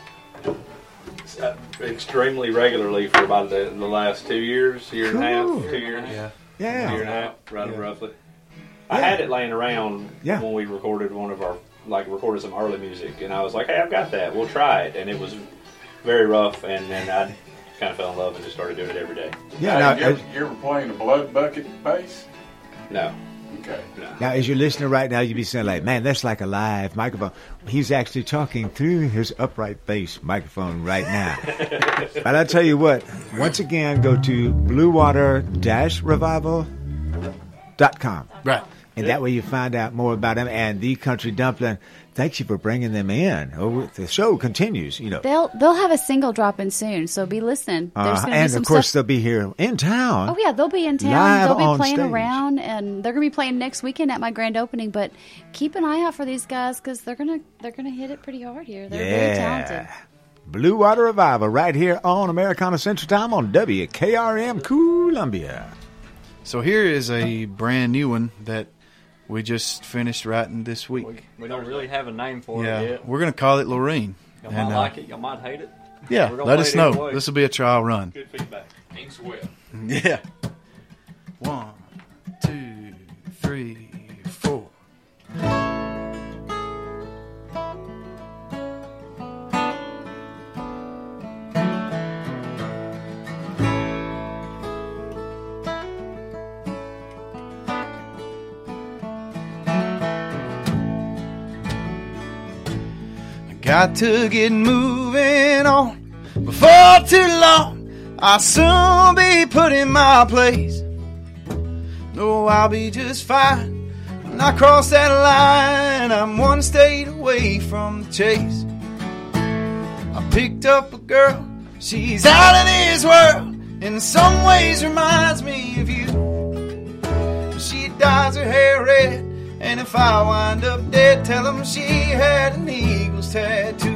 Uh, extremely regularly for about the, the last two years, year cool. and a half, two years. Yeah. Yeah. Year and a half, right yeah. roughly. Yeah. I had it laying around yeah. when we recorded one of our, like, recorded some early music, and I was like, hey, I've got that. We'll try it. And it was very rough, and then I kind of fell in love and just started doing it every day. Yeah. Hey, now, you, you're playing a blood bucket bass? No. Okay. No. Now, as you're listening right now, you'd be saying, like, man, that's like a live microphone. He's actually talking through his upright bass microphone right now. But I'll tell you what, once again, go to blue water revival dot com. Right. And that way you find out more about them. And The Country Dumpling, thank you for bringing them in. Oh, the show continues, you know. They'll they'll have a single dropping soon, so be listening. Uh, and, be of course, stuff. They'll be here in town. Oh, yeah, they'll be in town. Live they'll be playing stage. around, and they're going to be playing next weekend at my grand opening. But keep an eye out for these guys because they're going to they're gonna hit it pretty hard here. They're yeah. really talented. Blue Water Revival right here on Americana Central Time on W K R M Columbia. So here is a brand new one that we just finished writing this week. We, we don't really have a name for yeah, it yet. We're going to call it Lorene. Y'all might and, uh, like it. Y'all might hate it. Yeah, let us know. This will be a trial run. Good feedback. Thanks, Will. Yeah. One, two, three, four. Got to get moving on before too long. I'll soon be put in my place. No, I'll be just fine when I cross that line. I'm one state away from the chase. I picked up a girl, she's out of this world, and in some ways reminds me of you. She dyes her hair red, and if I wind up dead, tell them she had an eagle's tattoo.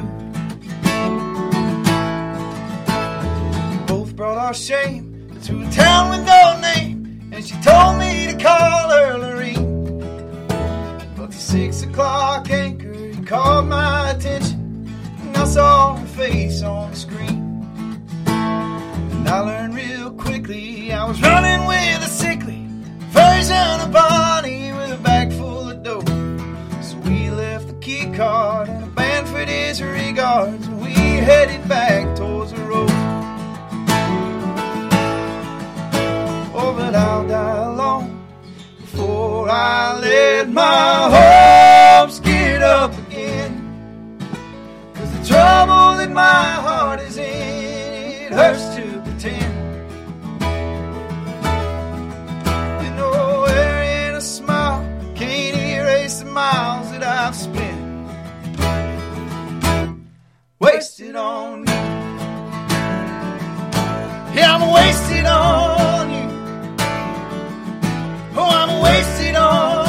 We both brought our shame to a town with no name, and she told me to call her Lorene. But the six o'clock anchor caught my attention, and I saw her face on the screen. And I learned real quickly I was running with a sickly version of Bonnie with a back full of dope. So we left the key card and a band for disregards, and we headed back towards the road. Oh, but I'll die alone before I let my hopes get up again. 'Cause the trouble that my heart is in, it hurts to pretend. Smile can't erase the miles that I've spent wasted on you. Yeah, I'm wasted on you. Oh, I'm wasted on you.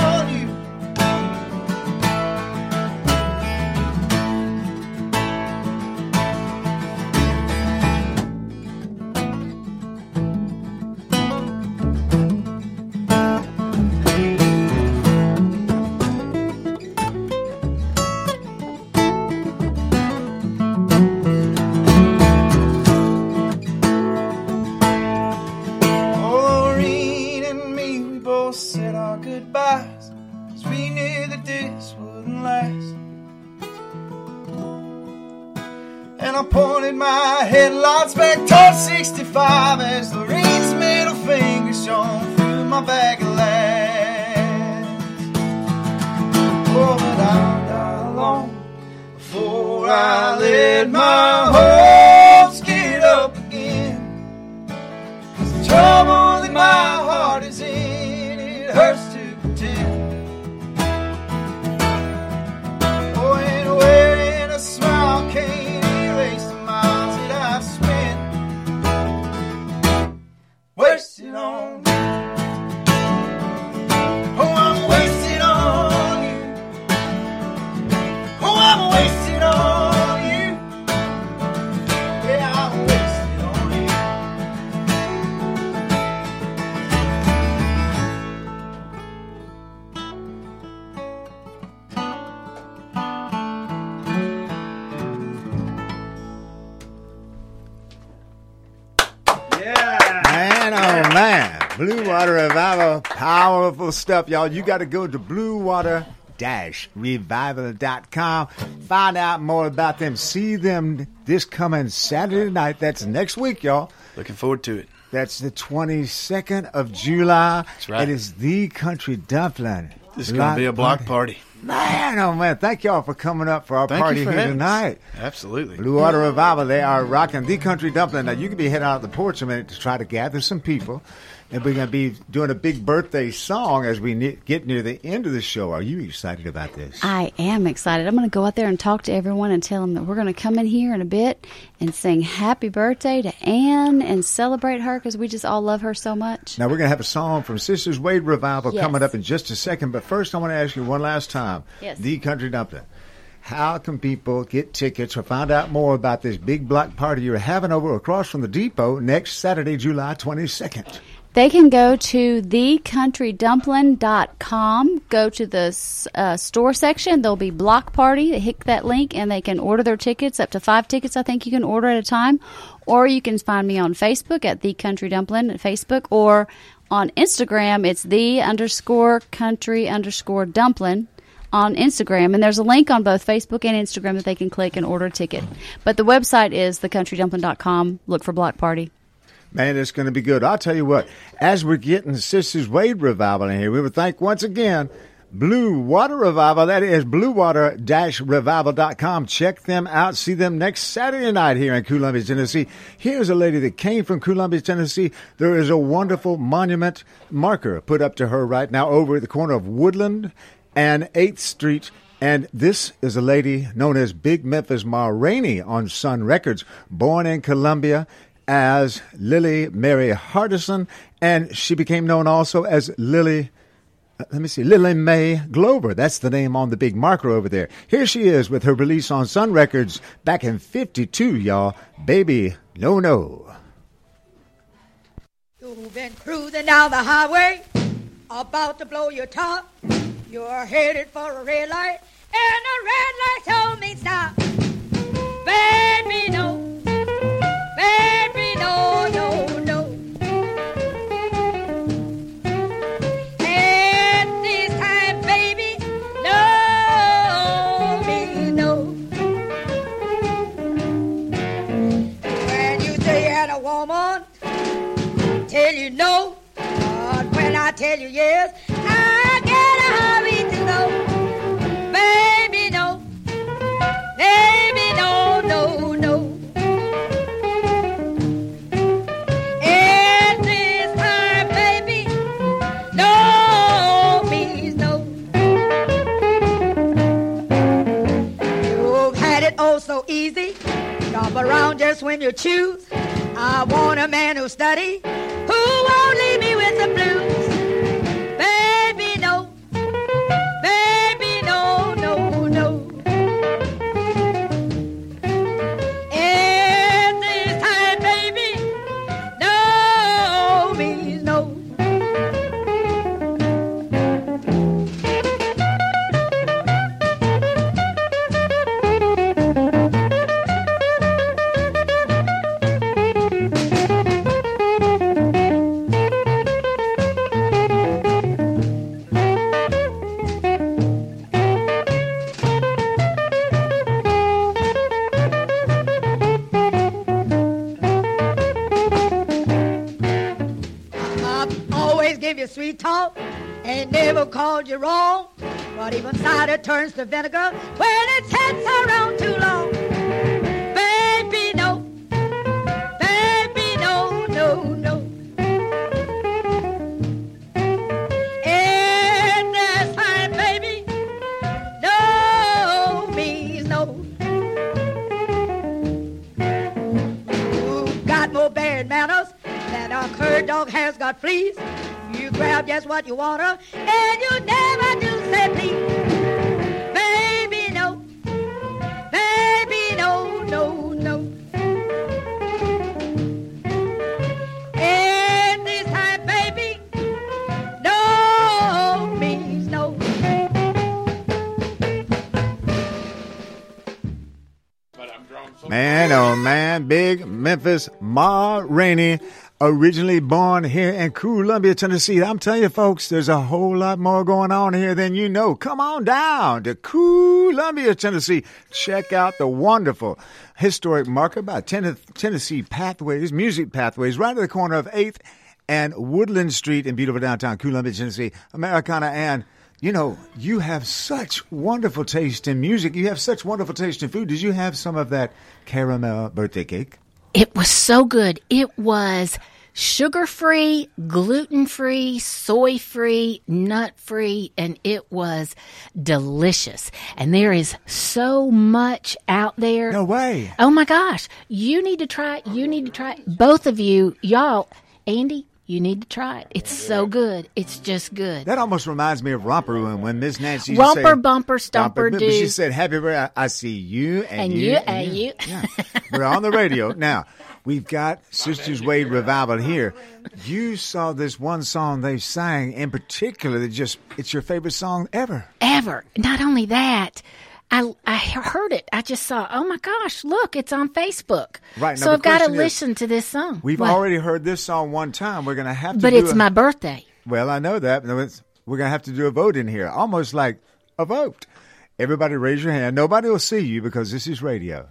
I pointed my headlights back towards sixty-five as Lorene's middle finger shone through my bag of lads. Oh, but I'll die alone before I let my hopes get up again. 'Cause the trouble that my heart is in, it hurts to pretend. Oh, and wearing a smile came wasted on me. Blue Water Revival, powerful stuff, y'all. You got to go to blue water revival dot com. Find out more about them. See them this coming Saturday night. That's next week, y'all. Looking forward to it. That's the twenty-second of July. That's right. It is The Country Dumpling. This is going to be a block party. Man, oh man, thank y'all for coming up for our thank party here tonight. Absolutely. Blue Water Revival, they are rocking The Country Dumpling. Now, you can be heading out the porch a minute to try to gather some people. And we're going to be doing a big birthday song as we ne- get near the end of the show. Are you excited about this? I am excited. I'm going to go out there and talk to everyone and tell them that we're going to come in here in a bit and sing happy birthday to Ann and celebrate her because we just all love her so much. Now, we're going to have a song from Sisters Wade Revival yes. coming up in just a second. But first, I want to ask you one last time. Yes. The Country Dumpling. How can people get tickets or find out more about this big block party you're having over across from the depot next Saturday, July twenty-second? They can go to the country dumpling dot com, go to the uh, store section. There'll be block party. They hit that link, and they can order their tickets, up to five tickets I think you can order at a time. Or you can find me on Facebook at The Country Dumpling at Facebook, or on Instagram it's the underscore country underscore dumpling on Instagram. And there's a link on both Facebook and Instagram that they can click and order a ticket. But the website is the country dumpling dot com. Look for block party. Man, it's going to be good. I'll tell you what, as we're getting the Sisters Wade Revival in here, we would thank once again Blue Water Revival. That is blue water revival dot com. Check them out. See them next Saturday night here in Columbia, Tennessee. Here's a lady that came from Columbia, Tennessee. There is a wonderful monument marker put up to her right now over at the corner of Woodland and eighth street. And this is a lady known as Big Memphis Ma Rainey on Sun Records, born in Columbia as Lily Mary Hardison, and she became known also as Lily, let me see, Lily Mae Glover. That's the name on the big marker over there. Here she is with her release on Sun Records back in fifty-two, y'all. Baby, no, no. You've been cruising down the highway, about to blow your top. You're headed for a red light, and the red light told me stop. Baby, no. Baby, no, no, no. At this time, baby, no, me, no. When you say you had a woman, tell you no. But when I tell you yes, I gotta hurry to know. Baby, no. Baby, no, no, no. So easy, jump around just when you choose. I want a man who study, who won't leave me with the blues. Baby, no, baby, no, no, no. At this time, baby, no means no. Sweet talk, ain't never called you wrong, but even cider turns to vinegar when it's heads around too long. Baby, no, baby, no, no, no. And that's fine, baby, no means no. You've got more bad manners than a cur dog has got fleas. You grab just what you want to, and you never do say please. Baby, no. Baby, no, no, no. And this time, baby, no means no. Man, oh man, Big Memphis Ma Rainey originally born here in Columbia, Tennessee. I'm telling you, folks, there's a whole lot more going on here than you know. Come on down to Columbia, Tennessee. Check out the wonderful historic marker by Ten- Tennessee Pathways, Music Pathways, right at the corner of eighth and Woodland Street in beautiful downtown Columbia, Tennessee. Americana Ann. You know, you have such wonderful taste in music. You have such wonderful taste in food. Did you have some of that caramel birthday cake? It was so good. It was sugar-free, gluten-free, soy-free, nut-free, and it was delicious. And there is so much out there. No way. Oh, my gosh. You need to try it. You need to try it. Both of you, y'all, Andy, you need to try it. It's so good. It's just good. That almost reminds me of Romper Room when Miss Nancy used to say, Romper, bumper, stomper, do. But she said, happy birthday. I see you and, and you, you and you. And you. Yeah. We're on the radio. Now, we've got Sisters Wade Revival here. You saw this one song they sang in particular that just, it's your favorite song ever. Ever. Not only that. I, I heard it. I just saw, oh, my gosh, look, it's on Facebook. Right. So I've got to listen to this song. We've what? already heard this song one time. We're going to have to but do But it's a, my birthday. Well, I know that. We're going to have to do a vote in here, almost like a vote. Everybody raise your hand. Nobody will see you because this is radio.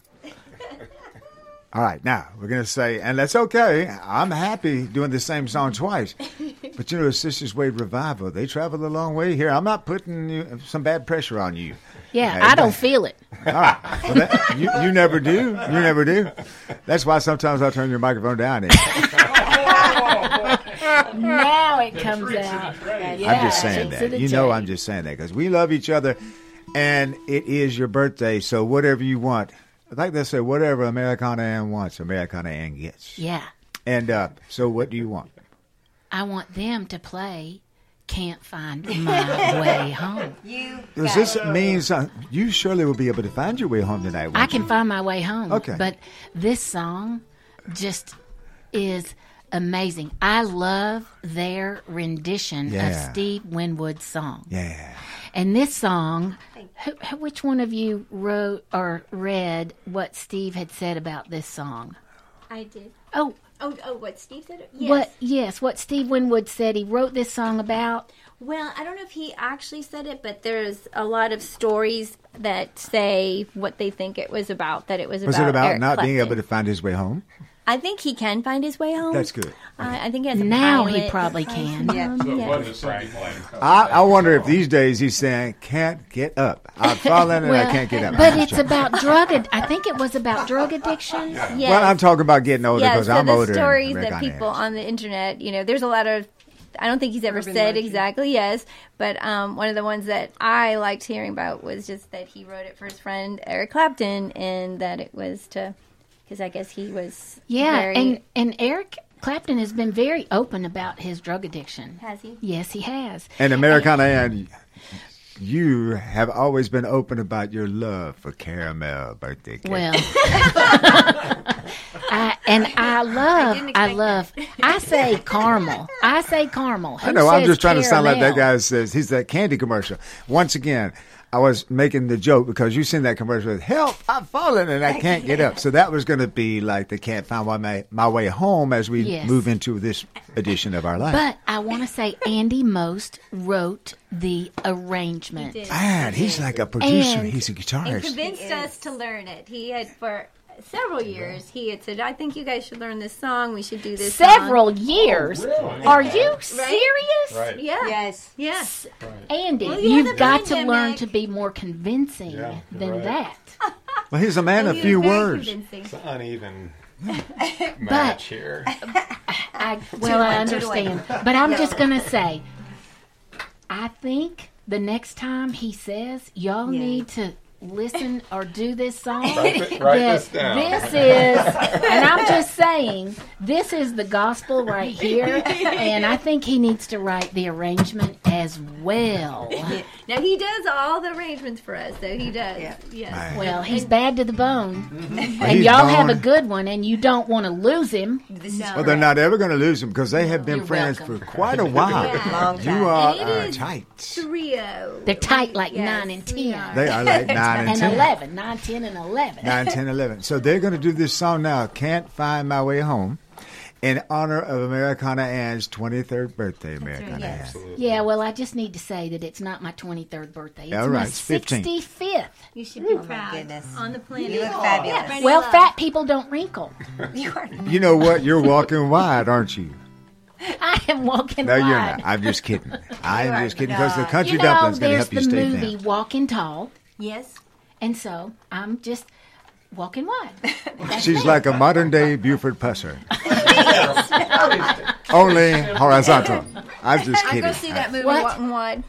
All right, now, we're going to say, and that's okay. I'm happy doing the same song twice. But, you know, Sisters Wade Revival, they travel a long way here. I'm not putting you, some bad pressure on you. Yeah, hey, I don't but, feel it. All right. Well, that, you, you never do. You never do. That's why sometimes I'll turn your microphone down. Now it comes out. Yeah, I'm just saying that. You know I'm just saying that because we love each other, and it is your birthday, so whatever you want. Like they say, whatever Americana Ann wants, Americana Ann gets. Yeah. And uh, so what do you want? I want them to play Can't Find My Way Home. You Does this it. mean uh, you surely will be able to find your way home tonight? I can you? find my way home. Okay. But this song just is amazing. I love their rendition yeah. of Steve Winwood's song. Yeah. And this song, who, who, which one of you wrote or read what Steve had said about this song? I did. Oh. Oh, oh what Steve said? Yes. What, yes, what Steve Winwood said he wrote this song about. Well, I don't know if he actually said it, but there's a lot of stories that say what they think it was about, that it was, was about Was it about Eric not Clapton. being able to find his way home? I think he can find his way home. That's good. Uh, I think he has a now pilot. He probably can. Yeah. So yeah. I, I wonder if these days he's saying, can't get up. I've fallen and well, I can't get up. But it's sure. about drug ad- I think it was about drug addiction. Yeah. Yes. Well, I'm talking about getting older because yeah, so I'm older. Yeah, the stories that people is. on the internet, you know, there's a lot of, I don't think he's ever Urban said legend. exactly yes, but um, one of the ones that I liked hearing about was just that he wrote it for his friend Eric Clapton and that it was to... Because I guess he was yeah, very... and, and Eric Clapton has been very open about his drug addiction. Has he? Yes, he has. And Americana Ann, you have always been open about your love for caramel birthday cake. Well, I, and I love, I, I love, that. I say caramel. I say caramel. Who I know, I'm just trying caramel? to sound like that guy who says, he's that candy commercial. Once again... I was making the joke because you seen that commercial with help, I've fallen and I can't get up. So that was going to be like the can't find my, my way home as we yes. move into this edition of our life. But I want to say Andy Most wrote the arrangement. He and he's like a producer. And he's a guitarist. He convinced us to learn it. He had for... Several years, he had said, I think you guys should learn this song. We should do this Several song. years? Oh, really? Are you right? serious? Right. Yeah. Yes. Yes. Right. Andy, well, you you've got pandemic. to learn to be more convincing yeah, than right. that. Well, he's a man of few words. Convincing. It's an uneven match here. I, well, I understand. But I'm yeah. just going to say, I think the next time he says, y'all yeah. need to... listen or do this song. Write, write this down. This is, and I'm just saying, this is the gospel right here, and I think he needs to write the arrangement as well. Now he does all the arrangements for us, though he does. Yeah. Yes. Well, he's bad to the bone, mm-hmm. and y'all gone. have a good one, and you don't want to lose him. This well, right. they're not ever going to lose him because they have been You're friends welcome. for quite a while. Yeah. You are uh, tight. Trio. They're tight like yes, nine and ten. Are. They are like nine. And, and ten. eleven, nine, ten, and eleven. nine, ten, eleven. So they're going to do this song now, Can't Find My Way Home. in honor of Americana Ann's twenty-third birthday, Americana Ann. Yes. Yeah, well, I just need to say that it's not my twenty-third birthday. It's All right, my sixty-fifth. You should be oh proud. On the planet. You look fabulous. Yeah. Well, fat people don't wrinkle. You are not. You know what? You're walking wide, aren't you? I am walking no, wide. No, you're not. I'm just kidding. I am just kidding because the country you know, dumpling's going to help you stay down. There's the movie Walking Tall. Yes. And so I'm just... walking wide. She's me. Like a modern-day Buford Pusser. Only horizontal. I'm just kidding. I go see that movie, what? Walking Wide.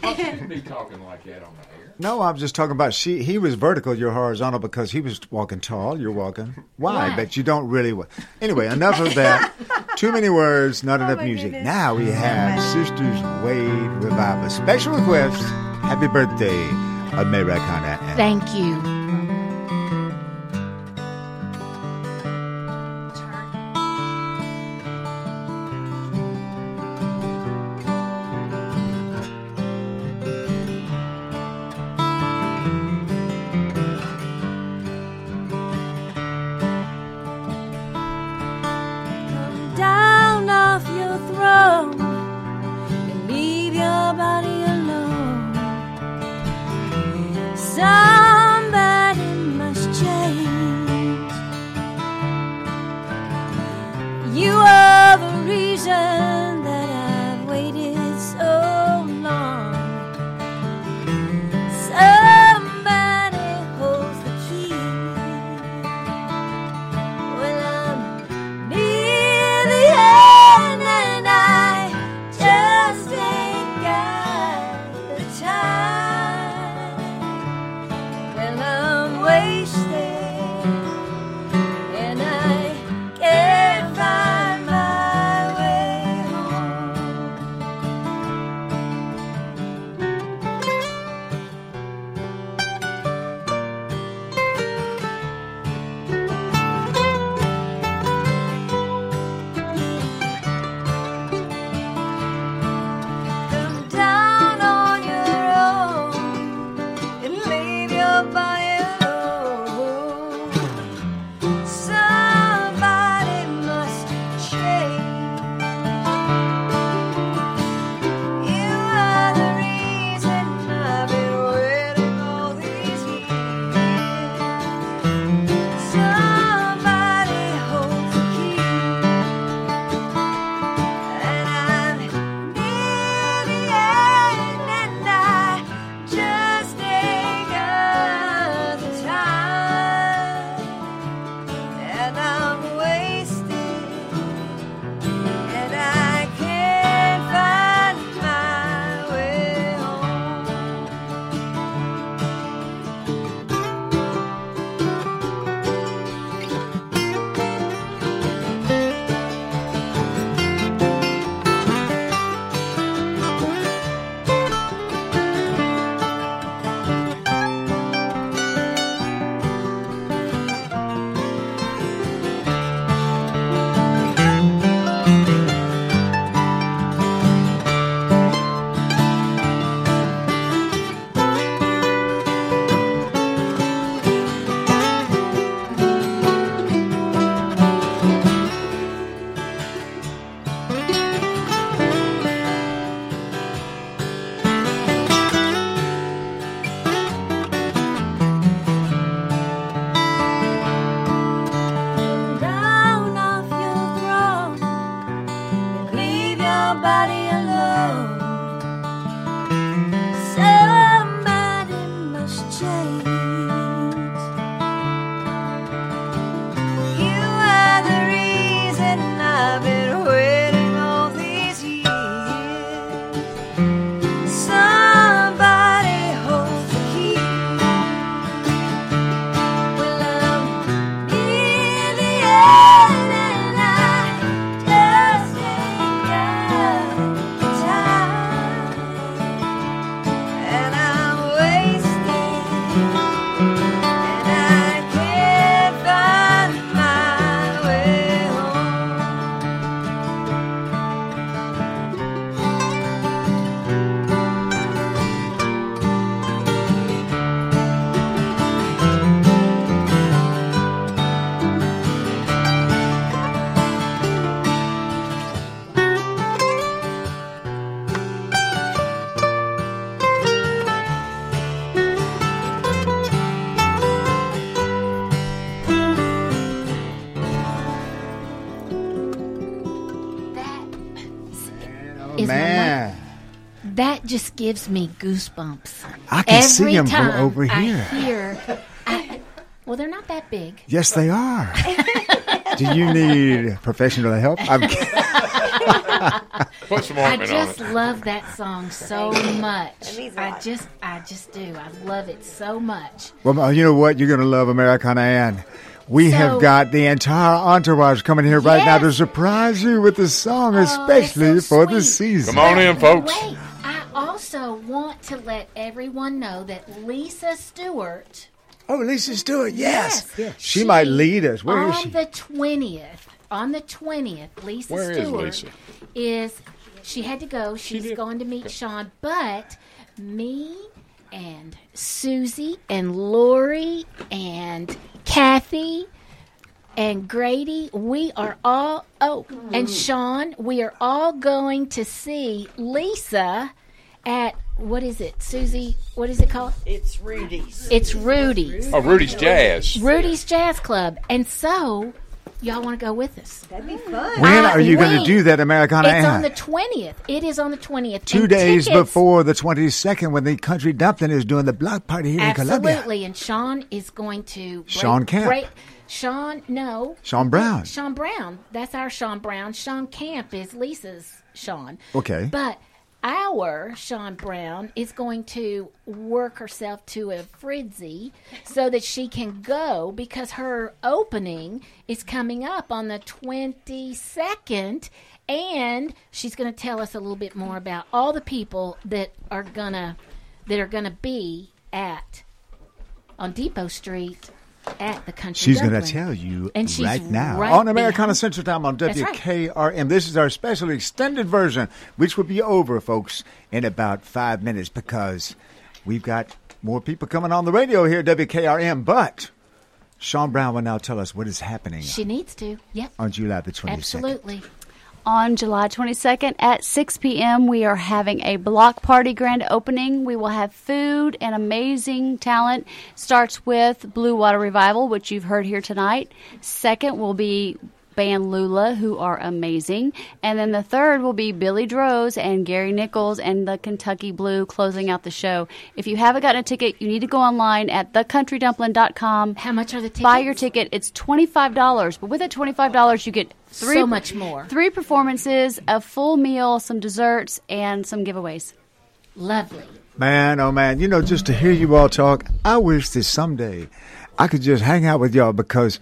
Why should you be talking like that on the air? No, I'm just talking about she. He was vertical, you're horizontal, because he was walking tall, you're walking wide, why? But you don't really... Wa- anyway, enough of that. Too many words, not oh enough music. Goodness. Now we have Sisters Wade Revival. Special request, happy birthday, Americana Ann. Thank you. Thank you. That just gives me goosebumps. I can Every see them from over here. I hear, I, well, they're not that big. Yes, they are. Do you need professional help? I'm Put some I just on it. love that song so much. I just, I just do. I love it so much. Well, you know what? You're going to love Americana Ann. We so, have got the entire entourage coming here right yes. now to surprise you with the song, oh, especially so for the season. Come on in, folks. Wait, I also want to let everyone know that Lisa Stewart. Oh, Lisa Stewart, yes. yes. yes. She, she might lead us. Where is she? On the twentieth. On the twentieth, Lisa Where Stewart is, Lisa? is, she had to go. She's she going to meet Sean. But me and Susie and Lori and Kathy and Grady, we are all, oh, and Sean, we are all going to see Lisa at, what is it, Susie? What is it called? It's Rudy's. It's Rudy's. Oh, Rudy's Jazz. Rudy's Jazz Club. And so... Y'all want to go with us? That'd be fun. When are you going to do that, Americana Ann? It's on the twentieth. It is on the twentieth. Two days before the twenty-second when the Country Dumpling is doing the block party here in Columbia. Absolutely, and Sean is going to... Sean Camp. Sean, no. Sean Brown. Sean Brown. That's our Sean Brown. Sean Camp is Lisa's Sean. Okay. But... Our Sean Brown is going to work herself to a frenzy so that she can go because her opening is coming up on the twenty-second, and she's going to tell us a little bit more about all the people that are gonna that are gonna be at on Depot Street at the Country She's going to tell you and she's right now right on Americana Central Time on W K R M. Right. This is our special extended version, which will be over, folks, in about five minutes because we've got more people coming on the radio here at W K R M. But Sean Brown will now tell us what is happening. She needs to. Yep. On July the twenty-second. Absolutely. On July twenty-second at six p.m., we are having a block party grand opening. We will have food and amazing talent. Starts with Blue Water Revival, which you've heard here tonight. Second will be band Lula, who are amazing. And then the third will be Billy Droz and Gary Nichols and the Kentucky Blue closing out the show. If you haven't gotten a ticket, you need to go online at the country dumpling dot com. How much are the tickets? Buy your ticket. It's twenty-five dollars. But with that twenty-five dollars, you get... Three, so much more. Three performances, a full meal, some desserts, and some giveaways. Lovely. Man, oh, man. You know, just to hear you all talk, I wish that someday I could just hang out with y'all because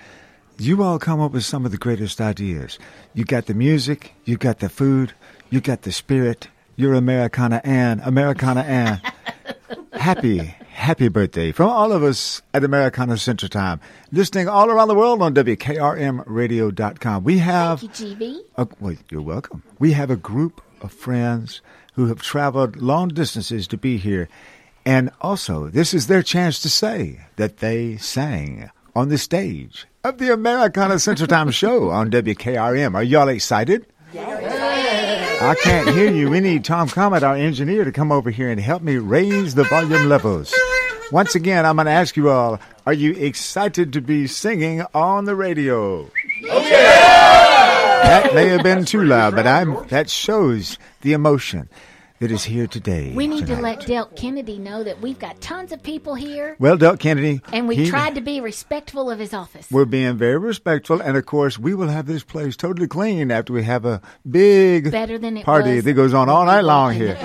you all come up with some of the greatest ideas. You got the music. You got the food. You got the spirit. You're Americana Ann. Americana Ann. Happy. Happy birthday from all of us at Americana Central Time, listening all around the world on W K R M radio dot com. We have... Thank you, G B. A, well, you're welcome. We have a group of friends who have traveled long distances to be here. And also, this is their chance to say that they sang on the stage of the Americana Central Time show on W K R M. Are y'all excited? Yes. I can't hear you. We need Tom Comet, our engineer, to come over here and help me raise the volume levels. Once again, I'm going to ask you all, are you excited to be singing on the radio? Yeah! That may have been too loud, but I'm. that shows the emotion that is here today. We need tonight. to let Delk Kennedy know that we've got tons of people here. Well, Delk Kennedy. And we he, tried to be respectful of his office. We're being very respectful. And, of course, we will have this place totally clean after we have a big Better than it party was. that goes on all night long here.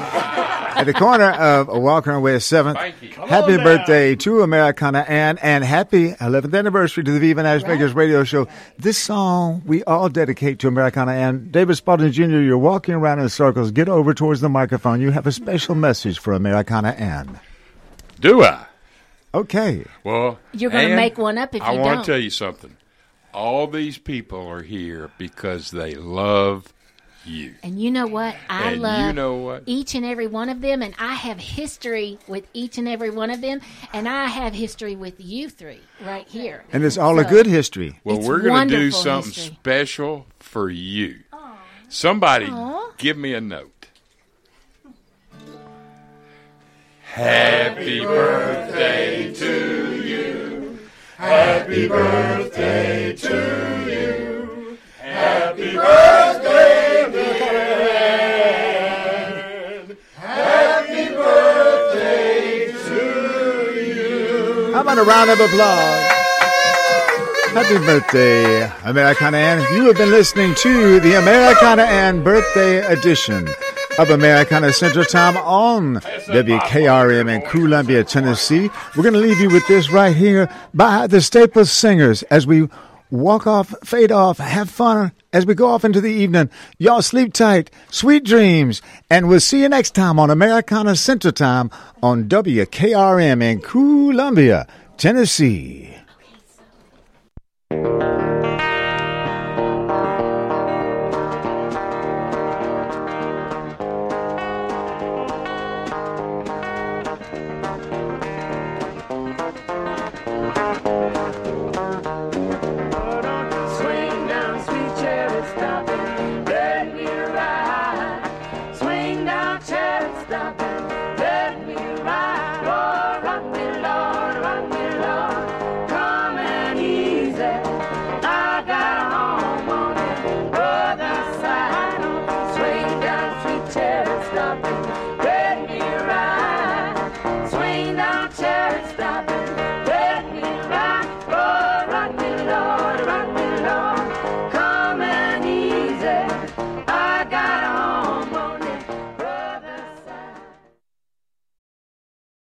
At the corner of Walker and West seventh. Happy birthday now. to Americana Ann, and happy eleventh anniversary to the Viva Nash Vegas right. radio show. This song we all dedicate to Americana Ann. David Spalding Junior, you're walking around in circles. Get over towards the microphone. You have a special message for Americana Ann. Do I? Okay. Well, you're going to make one up if I you don't. I want to tell you something. All these people are here because they love you. And you know what? I and love you know what? each and every one of them, and I have history with each and every one of them, and I have history with you three right here. And it's all so, a good history. Well, it's we're going to do something history. special for you. Aww. Somebody Aww. give me a note. Happy birthday to you. Happy birthday to you. Happy birthday, dear Ann. Happy How about a round of applause? Happy birthday, Americana Ann. You have been listening to the Americana Ann Birthday Edition of Americana Central Time on W K R M in Columbia, Tennessee. We're going to leave you with this right here by the Staple Singers as we walk off, fade off, have fun as we go off into the evening. Y'all sleep tight, sweet dreams, and we'll see you next time on Americana Central Time on W K R M in Columbia, Tennessee.